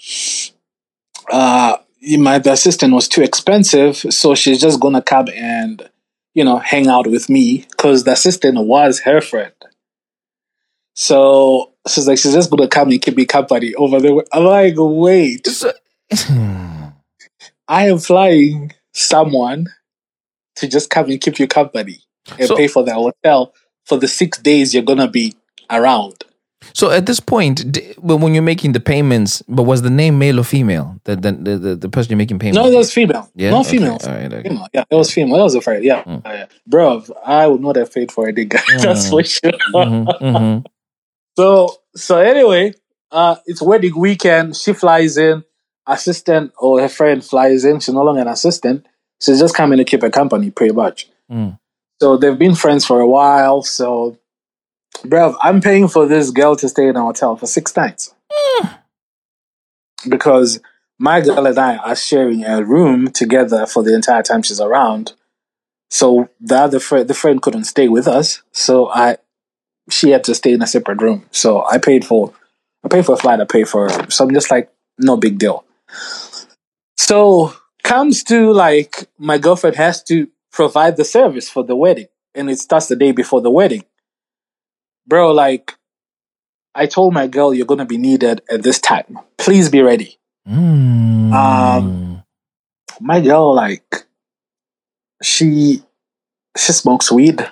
assistant was too expensive, so she's just going to come and, you know, hang out with me, because the assistant was her friend. So she's like, she's just going to come and keep me company over there. I'm like, wait. I am flying someone to just come and keep you company and pay for the hotel for the 6 days you're going to be around. So at this point, when you're making the payments, but was the name male or female? The person you're making payments? No, it was female. Yeah? No, female. Okay. All right, okay. Female. Yeah, it was female. That was a friend. Yeah. Yeah. Bro, I would not have paid for a nigga. That's for sure. So anyway, it's wedding weekend. She flies in. Assistant or her friend flies in. She's no longer an assistant. She's just coming to keep her company, pretty much. So they've been friends for a while. So, bruv, I'm paying for this girl to stay in a hotel for 6 nights. Because my girl and I are sharing a room together for the entire time she's around. So the other friend couldn't stay with us. So she had to stay in a separate room. So I paid for a flight, I paid for her. So I'm just like, no big deal. So comes to, like, my girlfriend has to provide the service for the wedding. And it starts the day before the wedding. Bro, like, I told my girl, you're going to be needed at this time. Please be ready. My girl, like, she smokes weed.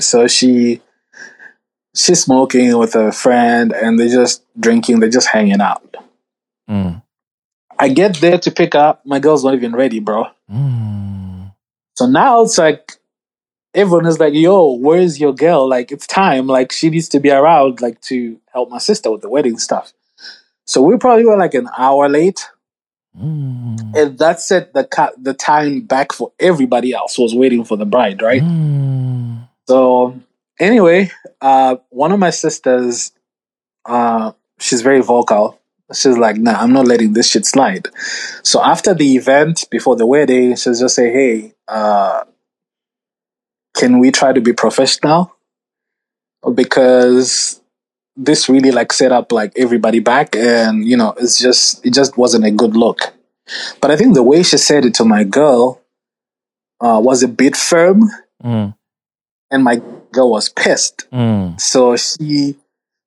So she's smoking with a friend, and they're just drinking. They're just hanging out. I get there to pick up. My girl's not even ready, bro. So now it's like, everyone is like, yo, where's your girl? Like, it's time. Like, she needs to be around, like, to help my sister with the wedding stuff. So we probably were like an hour late. And that set the time back for everybody else who was waiting for the bride, right? So anyway, one of my sisters, she's very vocal. She's like, nah, I'm not letting this shit slide. So after the event, before the wedding, she's just say, hey, can we try to be professional? Because this really like set up like everybody back, and you know, it's just, it just wasn't a good look. But I think the way she said it to my girl was a bit firm, and my girl was pissed.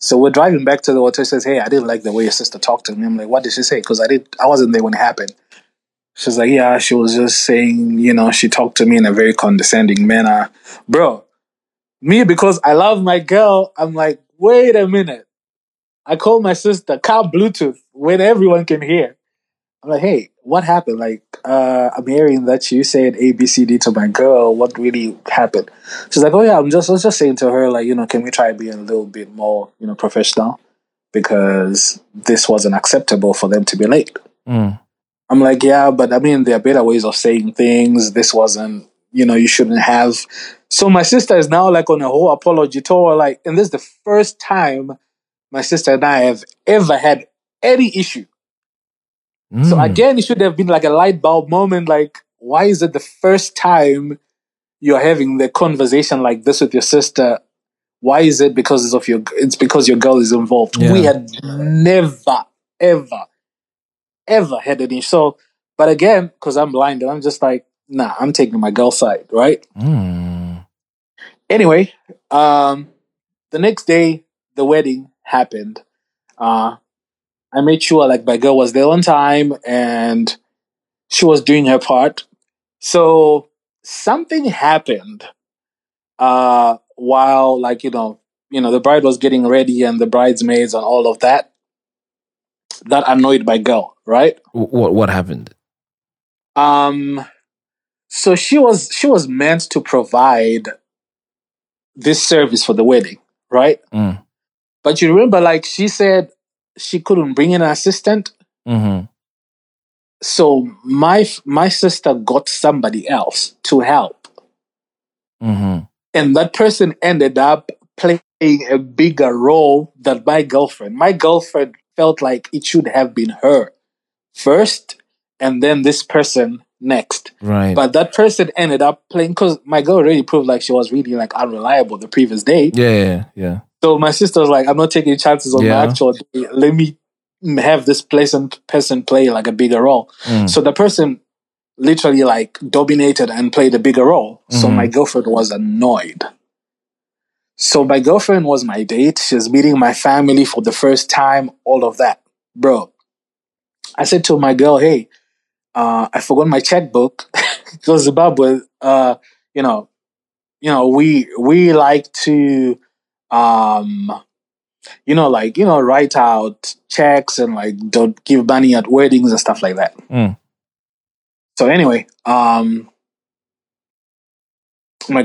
So we're driving back to the hotel. She says, hey, I didn't like the way your sister talked to me. I'm like, what did she say? Because I wasn't there when it happened. She's like, yeah, she was just saying, you know, she talked to me in a very condescending manner. Bro, me, because I love my girl, I'm like, wait a minute. I called my sister, car Bluetooth, when everyone can hear. I'm like, hey, what happened? Like, I'm hearing that you said A, B, C, D to my girl. What really happened? She's like, oh yeah, I was just saying to her, like, you know, can we try being a little bit more, you know, professional? Because this wasn't acceptable for them to be late. I'm like, yeah, but I mean, there are better ways of saying things. This wasn't, you know, you shouldn't have. So my sister is now like on a whole apology tour, like, and this is the first time my sister and I have ever had any issue. So again, it should have been like a light bulb moment. Like, why is it the first time you're having the conversation like this with your sister? Why is it it's because your girl is involved? Yeah. We had never, ever had an issue. So, but again, because I'm blind and I'm just like, nah, I'm taking my girl's side, right? Anyway, the next day, the wedding happened. I made sure, like, my girl was there on time and she was doing her part. So something happened while, like, you know, the bride was getting ready and the bridesmaids and all of that. That annoyed my girl, right? What happened? So she was meant to provide this service for the wedding, right? But you remember, like, she said she couldn't bring in an assistant. So my sister got somebody else to help. And that person ended up playing a bigger role than my girlfriend. My girlfriend felt like it should have been her first and then this person next. Right. But that person ended up playing, because my girl already proved like she was really like unreliable the previous day. Yeah. So my sister was like, I'm not taking chances on my actual day. Let me have this pleasant person play like a bigger role. So the person literally like dominated and played a bigger role. So my girlfriend was annoyed. So my girlfriend was my date. She was meeting my family for the first time, all of that. Bro, I said to my girl, hey, I forgot my checkbook. So Zimbabwe, you know, we like to... write out checks and like don't give money at weddings and stuff like that. So anyway, my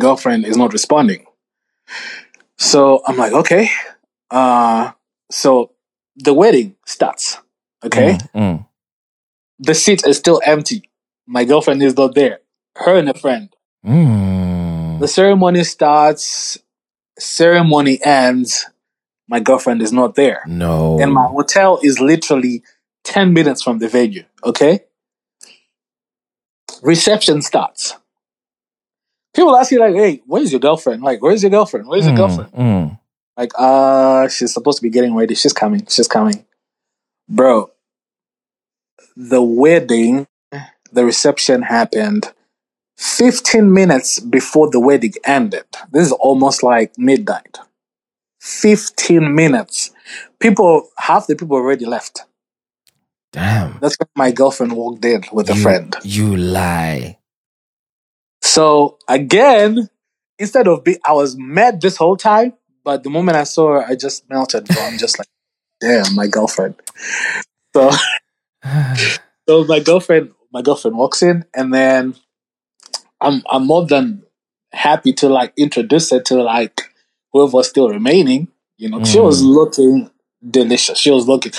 girlfriend is not responding. So I'm like, okay. So the wedding starts. Okay. The seat is still empty. My girlfriend is not there. Her and a friend. The ceremony starts. Ceremony ends, my girlfriend is not there. No. And my hotel is literally 10 minutes from the venue, okay? Reception starts. People ask you like, hey, where's your girlfriend? Like, where's your girlfriend? Where's your girlfriend? Like, she's supposed to be getting ready. She's coming. She's coming. Bro, the wedding, the reception happened 15 minutes before the wedding ended. This is almost like midnight. 15 minutes. People, half the people already left. Damn. That's when my girlfriend walked in with a friend. You lie. So again, I was mad this whole time, but the moment I saw her, I just melted. Bro. I'm just like, damn, my girlfriend. So my girlfriend walks in, and then I'm more than happy to like introduce her to like whoever's still remaining. You know, she was looking delicious. She was looking.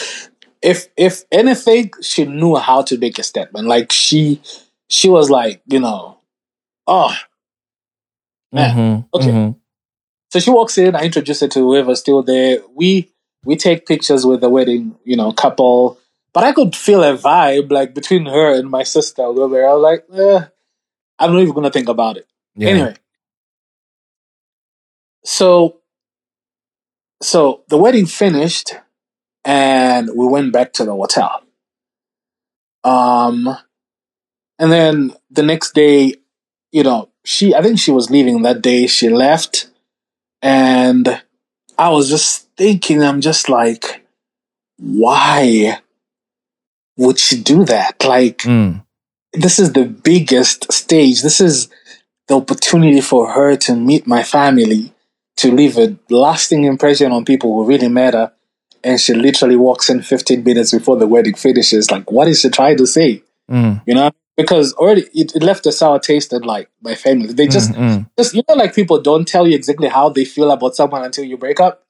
If anything, she knew how to make a statement. Like she was like, you know, oh man, okay. So she walks in. I introduce her to whoever's still there. We take pictures with the wedding, you know, couple. But I could feel a vibe like between her and my sister. I was like, I'm not even gonna think about it. Yeah. Anyway, so the wedding finished, and we went back to the hotel. And then the next day, you know, I think she was leaving that day. She left, and I was just thinking, I'm just like, why would she do that? Like, this is the biggest stage. This is the opportunity for her to meet my family, to leave a lasting impression on people who really matter. And she literally walks in 15 minutes before the wedding finishes. Like, what is she trying to say? You know, because already it left a sour taste in like my family. They just, you know, like people don't tell you exactly how they feel about someone until you break up.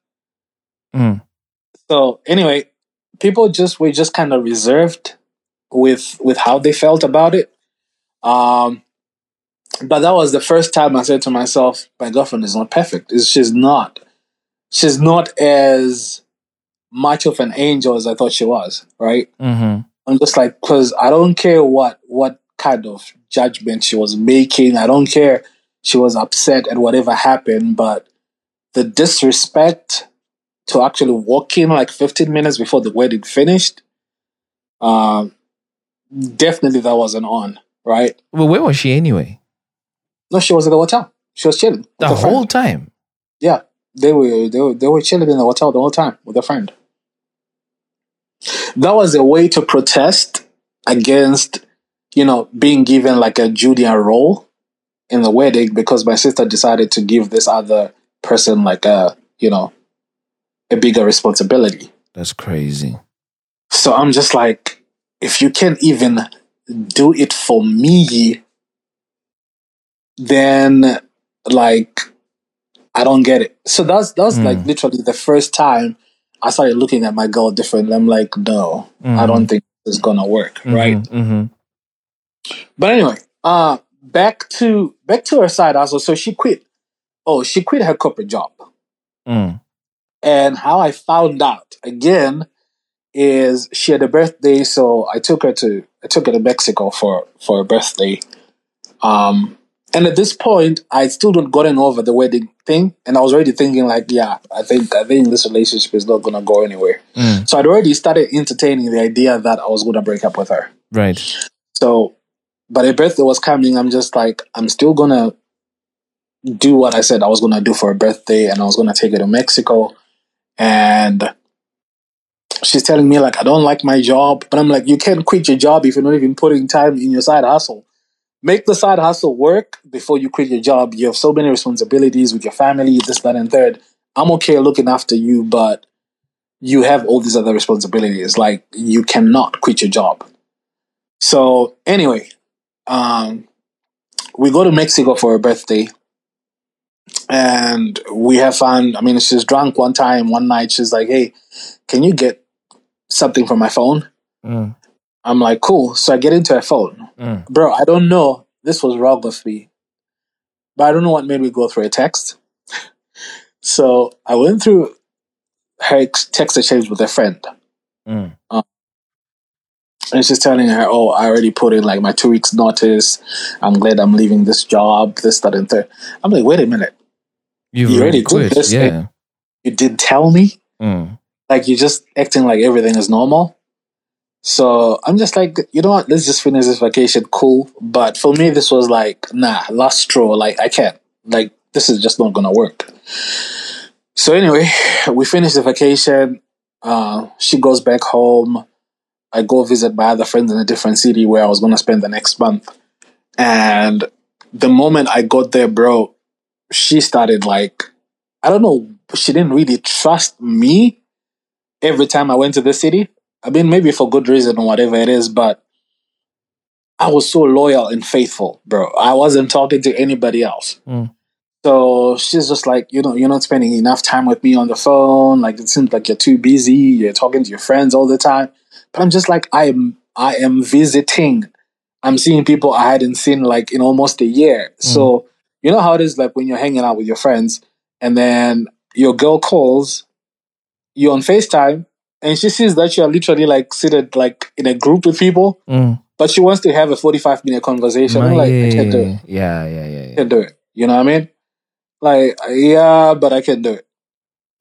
So anyway, people were just kind of reserved with how they felt about it. But that was the first time I said to myself, my girlfriend is not perfect. She's not. She's not as much of an angel as I thought she was, right? I'm just like, because I don't care what kind of judgment she was making. I don't care she was upset at whatever happened, but the disrespect to actually walk in like 15 minutes before the wedding finished, definitely that wasn't on, right? Well, where was she anyway? No, she was at the hotel. She was chilling the whole time. Yeah, they were chilling in the hotel the whole time with a friend. That was a way to protest against, you know, being given like a junior role in the wedding, because my sister decided to give this other person like a, you know, a bigger responsibility. That's crazy. So I'm just like, if you can't even do it for me, then like I don't get it. So that's like literally the first time I started looking at my girl differently. I'm like, no, I don't think this is gonna work, right? But anyway, back to her side also. So she quit. Oh, she quit her corporate job. And how I found out again is she had a birthday, so I took her to Mexico for her birthday. And at this point, I still not gotten over the wedding thing, and I was already thinking like, yeah, I think this relationship is not gonna go anywhere. So I'd already started entertaining the idea that I was gonna break up with her. Right. So, but her birthday was coming. I'm just like, I'm still gonna do what I said I was gonna do for her birthday, and I was gonna take her to Mexico. And she's telling me like, I don't like my job, but I'm like, you can't quit your job if you're not even putting time in your side hustle. Make the side hustle work before you quit your job. You have so many responsibilities with your family, this, that, and third. I'm okay looking after you, but you have all these other responsibilities. Like, you cannot quit your job. So anyway, we go to Mexico for her birthday. And we have fun. I mean, she's drunk one night. She's like, hey, can you get something from my phone? I'm like, cool. So I get into her phone. Bro, I don't know. This was wrong with me. But I don't know what made me go through a text. So I went through her text exchange with a friend. And she's telling her, oh, I already put in like my 2 weeks notice. I'm glad I'm leaving this job, this, that, and third. I'm like, wait a minute. You already quit this. Yeah. You didn't tell me. Like, you're just acting like everything is normal. So I'm just like, you know what? Let's just finish this vacation. Cool. But for me, this was like, nah, last straw. Like, I can't. Like, this is just not going to work. So anyway, we finished the vacation. She goes back home. I go visit my other friends in a different city where I was going to spend the next month. And the moment I got there, bro, she started like, I don't know, she didn't really trust me every time I went to the city. I mean, maybe for good reason or whatever it is, but I was so loyal and faithful, bro. I wasn't talking to anybody else. Mm. So she's just like, you know, you're not spending enough time with me on the phone. Like, it seems like you're too busy. You're talking to your friends all the time. But I'm just like, I am visiting. I'm seeing people I hadn't seen like in almost a year. Mm. So you know how it is like when you're hanging out with your friends and then your girl calls, you're on FaceTime, and she sees that you're literally like seated like in a group with people, but she wants to have a 45-minute conversation. I'm like, I can't do it. Yeah. I can't do it. You know what I mean? Like, yeah, but I can't do it.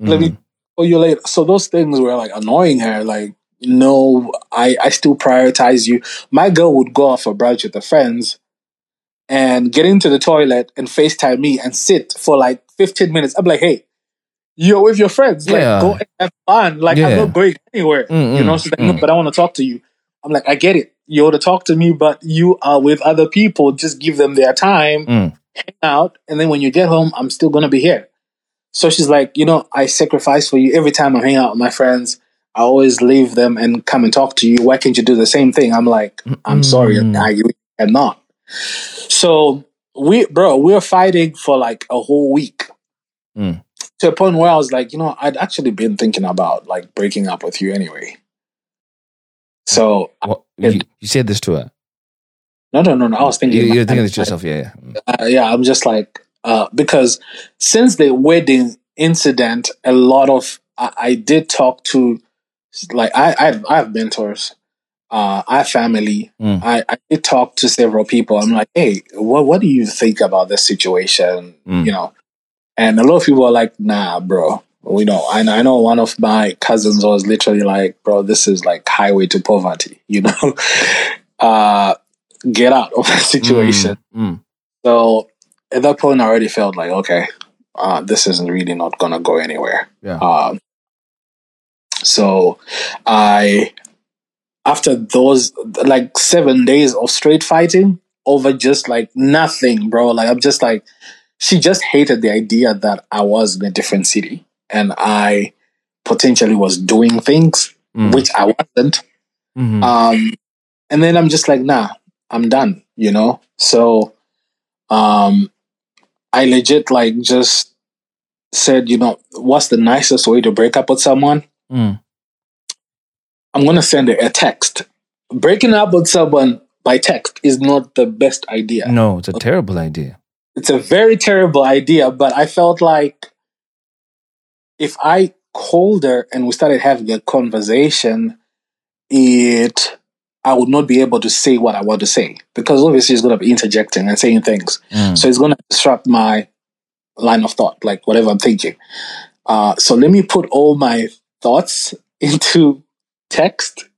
Let me call you later. So those things were like annoying her, like, no, I still prioritize you. My girl would go out for brunch with her friends and get into the toilet and FaceTime me and sit for like 15 minutes. I'm like, hey, you're with your friends. Like, go and have fun. Like, I'm not going anywhere. You know, she's like, no, but I want to talk to you. I'm like, I get it. You ought to talk to me, but you are with other people. Just give them their time, hang out. And then when you get home, I'm still going to be here. So she's like, you know, I sacrifice for you every time I hang out with my friends. I always leave them and come and talk to you. Why can't you do the same thing? I'm like, I'm sorry, I cannot. So we were fighting for like a whole week to a point where I was like, you know, I'd actually been thinking about like breaking up with you anyway. So you said this to her? No. I was thinking you're thinking this to yourself, I'm just like because since the wedding incident, a lot of I did talk to. Like I have mentors, I have family. I did talk to several people. I'm like, hey, what do you think about this situation? You know, and a lot of people are like, nah, bro. We know. I know one of my cousins was literally like, bro, this is like highway to poverty. You know, get out of that situation. So at that point, I already felt like, okay, this isn't really not gonna go anywhere. Yeah. So after those like 7 days of straight fighting over just like nothing, bro, like I'm just like, she just hated the idea that I was in a different city and I potentially was doing things, which I wasn't. And then I'm just like, nah, I'm done, you know? So I legit like just said, you know, what's the nicest way to break up with someone? I'm going to send her a text. Breaking up with someone by text is not the best idea. No, it's a terrible idea. It's a very terrible idea, but I felt like if I called her and we started having a conversation, I would not be able to say what I want to say because obviously she's going to be interjecting and saying things. So it's going to disrupt my line of thought, like whatever I'm thinking. So let me put all my thoughts into text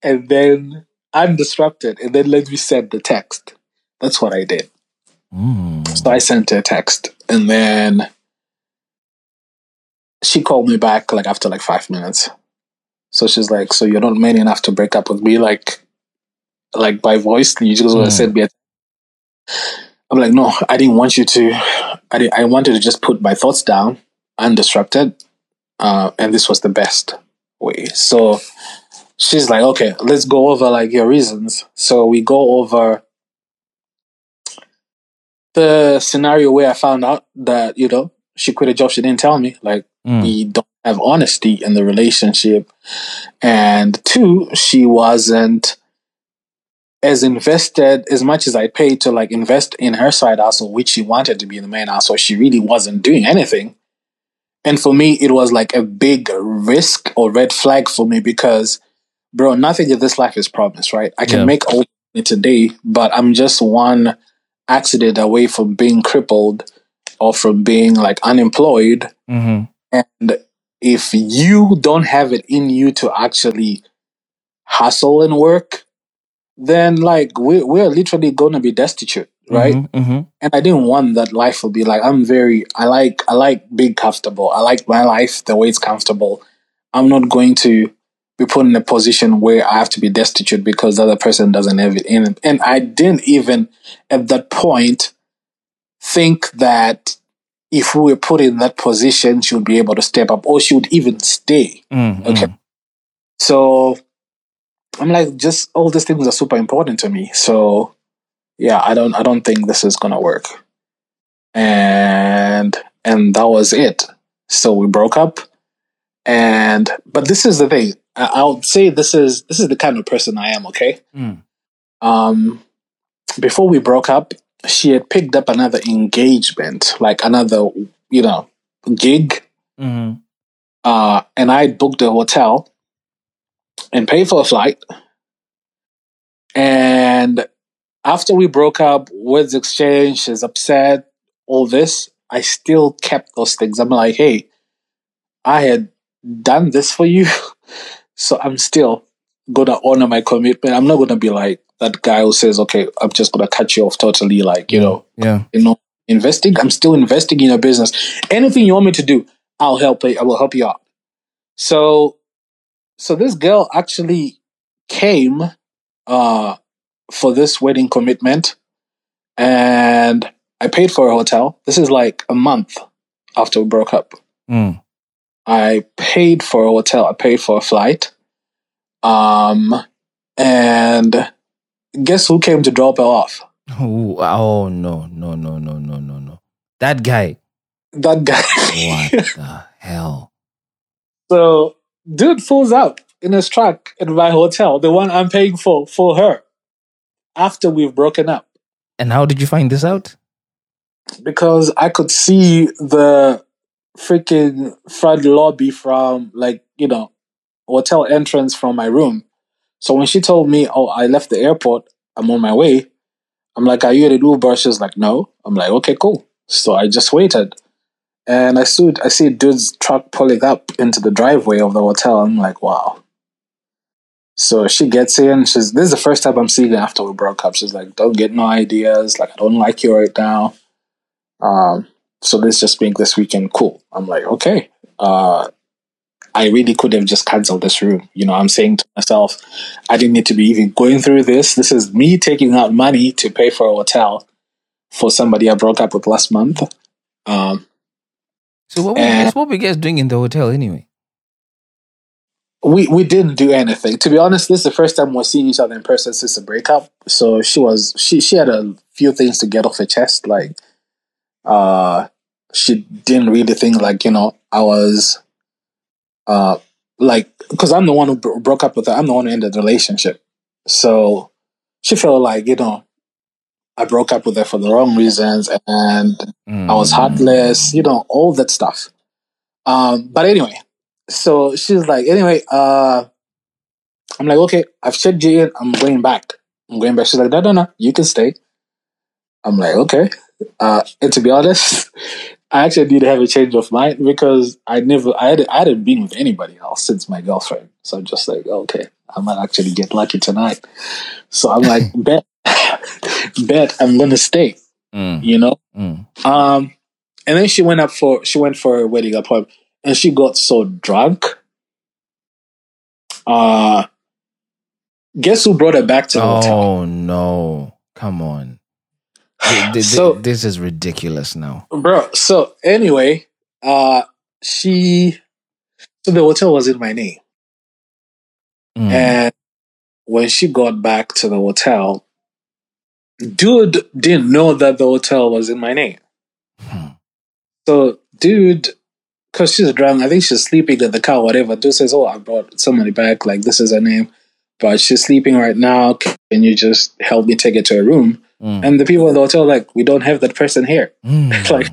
and then I'm disrupted and then let me send the text. That's what I did. So I sent her a text and then she called me back like after like 5 minutes. So she's like, so you're not man enough to break up with me like by voice? You just want to send me a text? I'm like, no, I didn't want you to. I wanted to just put my thoughts down undisrupted. And this was the best way. So she's like, okay, let's go over like your reasons. So we go over the scenario where I found out that, you know, she quit a job she didn't tell me. Like, we don't have honesty in the relationship. And two, she wasn't as invested as much as I paid to like invest in her side hustle, which she wanted to be in the main hustle. She really wasn't doing anything. And for me, it was like a big risk or red flag for me because, bro, nothing in this life is promised, right? I can make all today, but I'm just one accident away from being crippled or from being like unemployed. And if you don't have it in you to actually hustle and work, then like we're literally going to be destitute. Right? And I didn't want that life to be like, I like being comfortable. I like my life the way it's comfortable. I'm not going to be put in a position where I have to be destitute because the other person doesn't have it in it. And I didn't even at that point think that if we were put in that position, she would be able to step up or she would even stay. So I'm like, just all these things are super important to me. So yeah, I don't think this is gonna work. And that was it. So we broke up. But this is the thing. I would say this is the kind of person I am, okay? Mm. Before we broke up, she had picked up another engagement, like another, gig. Mm-hmm. And I booked a hotel and paid for a flight. And after we broke up, words exchanged, she's upset, all this. I still kept those things. I'm like, hey, I had done this for you. So I'm still going to honor my commitment. I'm not going to be like that guy who says, okay, I'm just going to cut you off totally. Like, investing. I'm still investing in your business. Anything you want me to do, I'll help you. I will help you out. So this girl actually came for this wedding commitment, and I paid for a hotel. This is like a month after we broke up. Mm. I paid for a hotel. I paid for a flight. And guess who came to drop her off? Oh, no. That guy. What the hell? So, dude falls out in his truck at my hotel, the one I'm paying for her, after we've broken up. And how did you find this out? Because I could see the freaking front lobby from, hotel entrance from my room. So when she told me, oh, I left the airport, I'm on my way, I'm like, are you at an Uber? She's like, no. I'm like, okay, cool. So I just waited. And I see dude's truck pulling up into the driveway of the hotel. I'm like, wow. So she gets in. This is the first time I'm seeing her after we broke up. She's like, don't get no ideas. Like, I don't like you right now. So let's just make this weekend cool. I'm like, okay. I really could have just cancelled this room. I'm saying to myself, I didn't need to be even going through this. This is me taking out money to pay for a hotel for somebody I broke up with last month. So what were you guys doing in the hotel anyway? We didn't do anything. To be honest, this is the first time we're seeing each other in person since the breakup. So she had a few things to get off her chest. Like, she didn't really think I was... because I'm the one who broke up with her. I'm the one who ended the relationship. So she felt like, I broke up with her for the wrong reasons and I was heartless, all that stuff. But anyway, so she's like, anyway, I'm like, okay, I've checked you in. I'm going back. She's like, no, you can stay. I'm like, okay. And to be honest, I actually did have a change of mind because I hadn't been with anybody else since my girlfriend. So I'm just like, okay, I might actually get lucky tonight. So I'm like, bet I'm going to stay, ? Mm. And then she went for a wedding appointment and she got so drunk. Guess who brought her back to the hotel? Oh no, come on. So, this is ridiculous now. Bro, so anyway, so the hotel was in my name. Mm. And when she got back to the hotel, dude didn't know that the hotel was in my name. Hmm. So dude, because she's drunk, I think she's sleeping in the car, whatever. Dude says, oh, I brought somebody back, like this is her name, but she's sleeping right now. Can you just help me take her to her room? Mm. And the people in the hotel like, we don't have that person here. Mm.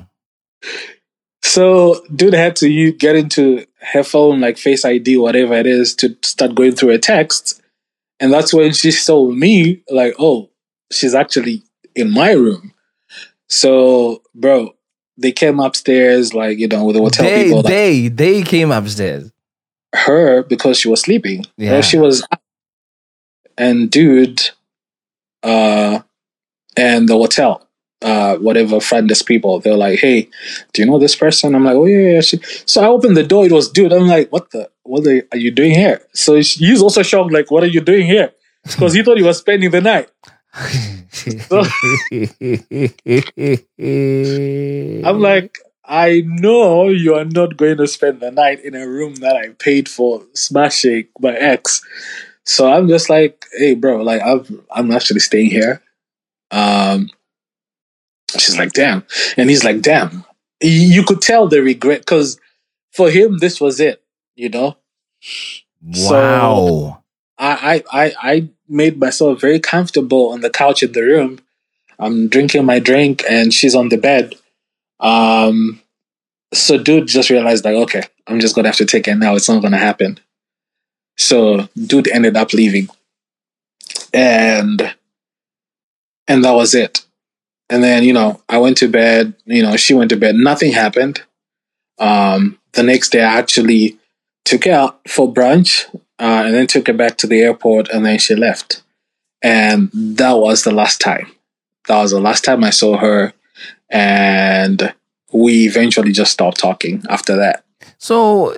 So dude had to get into her phone, like Face ID, whatever it is, to start going through her texts. And that's when she saw me, like, oh, she's actually in my room. So, bro, they came upstairs, with the hotel people. They came upstairs. Her, because she was sleeping. Yeah. Well, she was up. And dude... and the hotel, whatever front desk people, they're like, hey, do you know this person? I'm like, oh, yeah. So I opened the door. It was dude. I'm like, what are you doing here? So he's also shocked, like, what are you doing here? Because he thought he was spending the night. I'm like, I know you are not going to spend the night in a room that I paid for smashing my ex. So I'm just like, hey, bro, like I'm actually staying here. She's like, damn. And he's like, damn. You could tell the regret, because for him, this was it, you know? Wow. So I made myself very comfortable on the couch in the room. I'm drinking my drink and she's on the bed. So dude just realized, like, okay, I'm just going to have to take it now. It's not going to happen. So dude ended up leaving. And that was it. And then, you know, I went to bed, you know, she went to bed. Nothing happened. The next day, I actually took her out for brunch and then took her back to the airport, and then she left. And that was the last time. That was the last time I saw her. And we eventually just stopped talking after that. So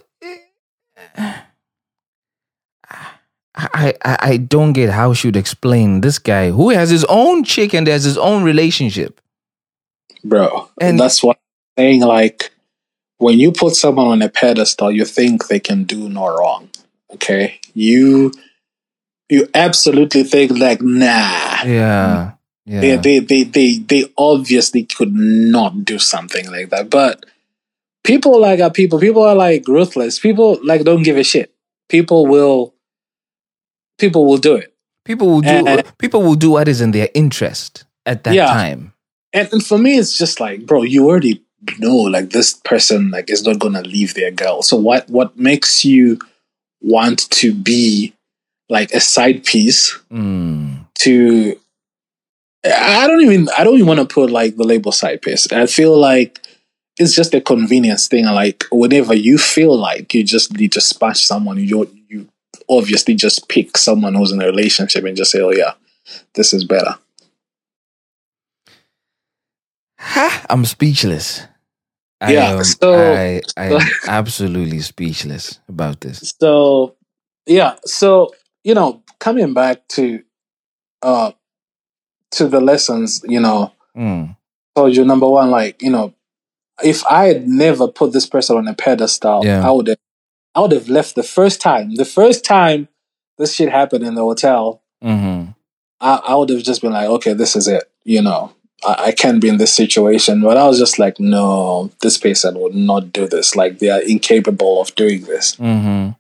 I don't get how she'd explain this guy who has his own chick and has his own relationship. Bro, and that's what I'm saying. Like, when you put someone on a pedestal, you think they can do no wrong. Okay? You absolutely think, like, nah. Yeah. Yeah. They obviously could not do something like that. But people like our people. People are like ruthless. People like don't give a shit. People will do it. People will do what is in their interest at that time. And for me, it's just like, bro, you already know, like, this person, like, is not gonna leave their girl. So what makes you want to be like a side piece to? I don't even want to put, like, the label side piece. I feel like it's just a convenience thing. Like, whenever you feel like you just need to smash someone, you obviously just pick someone who's in a relationship and just say, oh yeah, this is better. I'm speechless. I am absolutely speechless about this. So yeah, so, you know, coming back to the lessons, you know, so you, number one, like, you know, if I had never put this person on a pedestal, I would have left the first time. The first time this shit happened in the hotel, I would have just been like, okay, this is it. You know, I can't be in this situation. But I was just like, no, this person would not do this. Like, they are incapable of doing this. And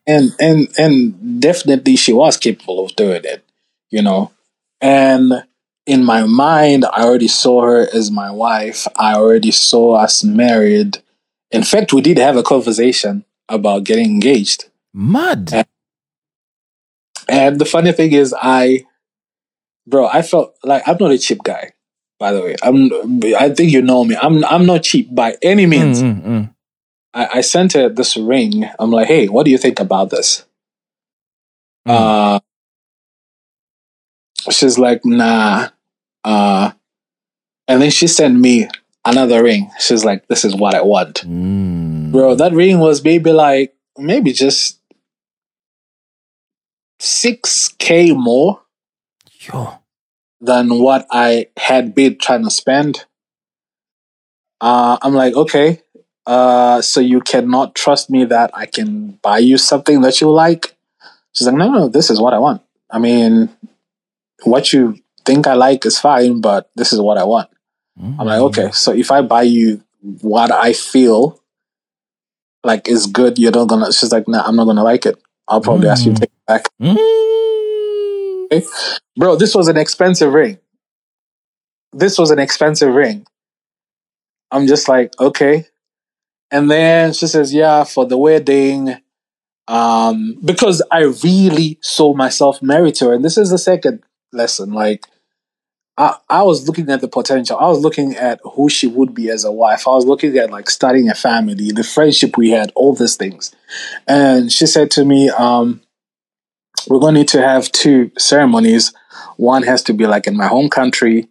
definitely she was capable of doing it, you know. And in my mind, I already saw her as my wife. I already saw us married. In fact, we did have a conversation about getting engaged. Mud. And the funny thing is, I felt like, I'm not a cheap guy, by the way. I think you know me. I'm not cheap by any means. I sent her this ring. I'm like, hey, what do you think about this? She's like, nah. And then she sent me another ring. She's like, this is what I want. Bro, that ring was maybe just $6,000 more than what I had been trying to spend. I'm like, okay, so you cannot trust me that I can buy you something that you like? She's like, no, this is what I want. I mean, what you think I like is fine, but this is what I want. I'm like, okay, so if I buy you what I feel like is good, you're not gonna. She's like, nah, I'm not gonna like it. I'll probably ask you to take it back. Okay? Bro, this was an expensive ring. I'm just like, okay. And then she says, yeah, for the wedding, because I really saw myself married to her. And this is the second lesson. Like, I was looking at the potential. I was looking at who she would be as a wife. I was looking at, like, starting a family, the friendship we had, all these things. And she said to me, we're going to need to have two ceremonies. One has to be, like, in my home country,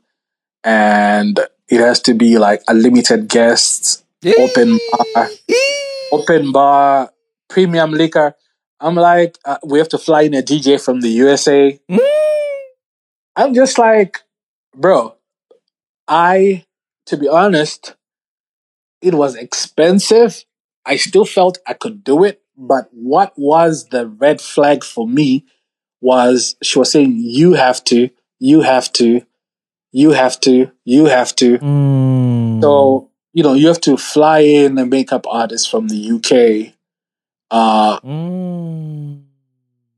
and it has to be, like, unlimited guests, open bar, premium liquor. I'm like, we have to fly in a DJ from the USA. I'm just like, bro, to be honest, it was expensive. I still felt I could do it, but what was the red flag for me was, she was saying, you have to. Mm. So, you know, you have to fly in a makeup artist from the UK.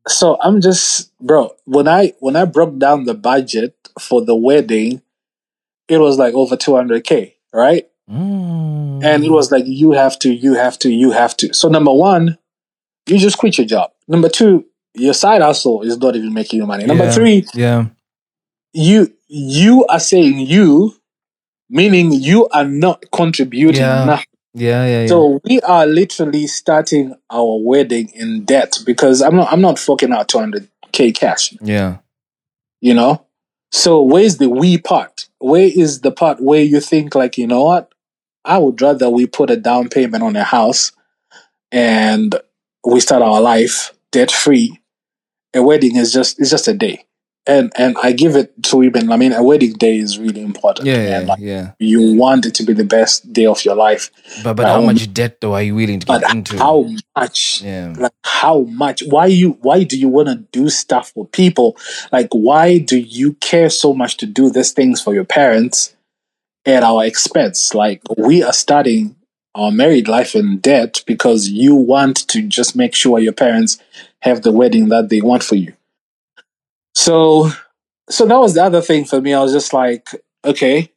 So I'm just, bro, when I broke down the budget for the wedding, it was like over 200K, right? Mm. And it was like, you have to. So number one, you just quit your job. Number two, your side hustle is not even making you money. Number three, you are saying meaning you are not contributing enough. Yeah. So we are literally starting our wedding in debt because I'm not forking out 200K cash. Yeah. You know? So where's the we part? Where is the part where you think like, you know what? I would rather we put a down payment on a house and we start our life debt free. A wedding is just a day. And I give it to women. I mean, a wedding day is really important. Yeah. You want it to be the best day of your life. But how much debt though are you willing to get into? How much? Yeah. Like how much? Why do you want to do stuff for people? Like why do you care so much to do these things for your parents at our expense? Like we are starting our married life in debt because you want to just make sure your parents have the wedding that they want for you. So that was the other thing for me. I was just like, okay,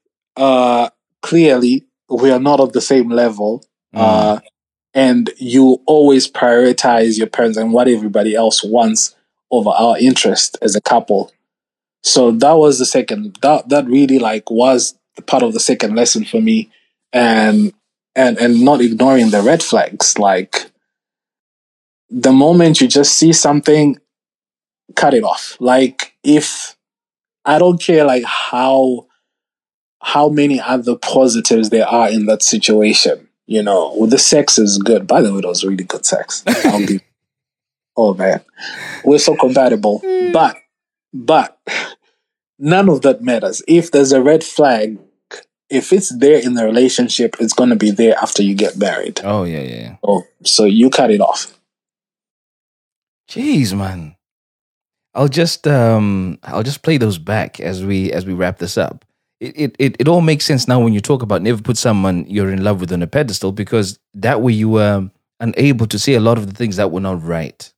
clearly we are not of the same level. And you always prioritize your parents and what everybody else wants over our interest as a couple. So that was the second, that really like was the part of the second lesson for me. And not ignoring the red flags. Like the moment you just see something, cut it off. Like if I don't care like how many other positives there are in that situation, you know. Well, the sex is good. By the way, it was really good sex. Oh man. We're so compatible. But none of that matters. If there's a red flag, if it's there in the relationship, it's gonna be there after you get married. Oh yeah. So you cut it off. Jeez, man. I'll just play those back as we wrap this up. It all makes sense now when you talk about never put someone you're in love with on a pedestal, because that way you were unable to see a lot of the things that were not right.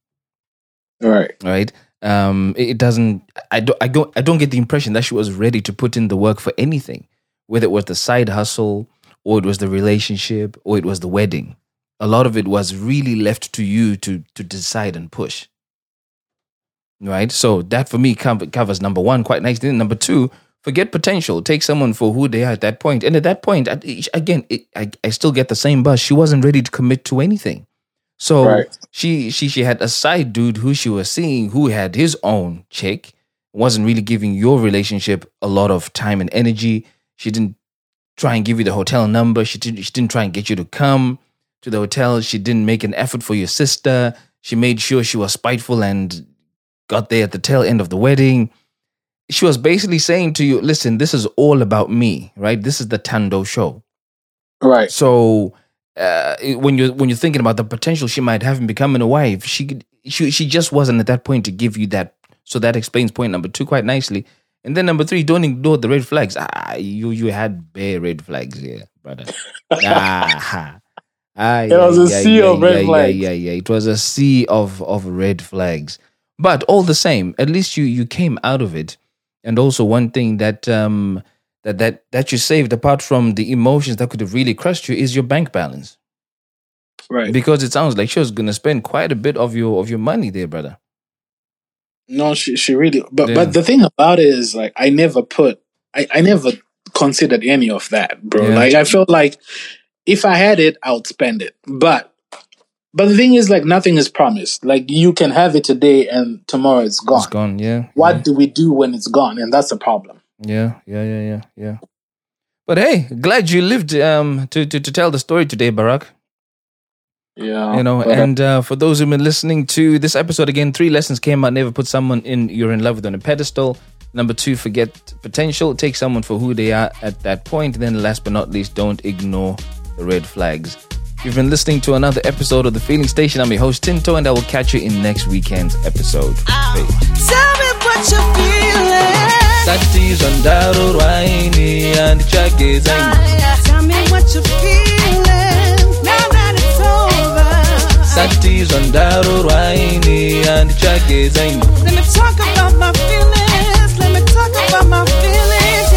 All right. I don't get the impression that she was ready to put in the work for anything, whether it was the side hustle or it was the relationship or it was the wedding. A lot of it was really left to you to decide and push. Right, so that for me covers number one quite nicely. Number two, forget potential. Take someone for who they are at that point. And at that point, I still get the same buzz. She wasn't ready to commit to anything. So she had a side dude who she was seeing who had his own chick, wasn't really giving your relationship a lot of time and energy. She didn't try and give you the hotel number. She didn't try and get you to come to the hotel. She didn't make an effort for your sister. She made sure she was spiteful and got there at the tail end of the wedding. She was basically saying to you, listen, this is all about me, right? This is the Tando show. Right. So when you're thinking about the potential she might have in becoming a wife, she just wasn't at that point to give you that. So that explains point number two quite nicely. And then number three, don't ignore the red flags. You had bare red flags here, brother. It was a sea of red flags. Yeah. It was a sea of red flags. But all the same, at least you came out of it. And also one thing that that you saved, apart from the emotions that could have really crushed you, is your bank balance. Right. Because it sounds like she was going to spend quite a bit of your money there, brother. No, she really... But the thing about it is, like, I never considered any of that, bro. Yeah. Like, I felt like if I had it, I would spend it. But the thing is, like, nothing is promised. Like, you can have it today and tomorrow it's gone. It's gone, yeah. What do we do when it's gone? And that's a problem. Yeah. But hey, glad you lived to tell the story today, Barack. Yeah. You know, and for those who've been listening to this episode, again, three lessons came out. Never put someone you're in love with on a pedestal. Number two, forget potential. Take someone for who they are at that point. Then last but not least, don't ignore the red flags. You've been listening to another episode of The Feeling Station. I'm your host, Tinto, and I will catch you in next weekend's episode. Tell me what you're feeling. Tell me what you're feeling now that it's over. Let me talk about my feelings. Let me talk about my feelings,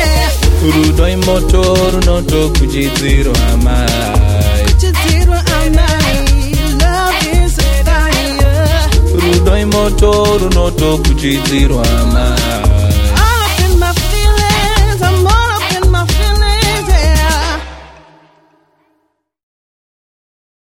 yeah. Love is a fire.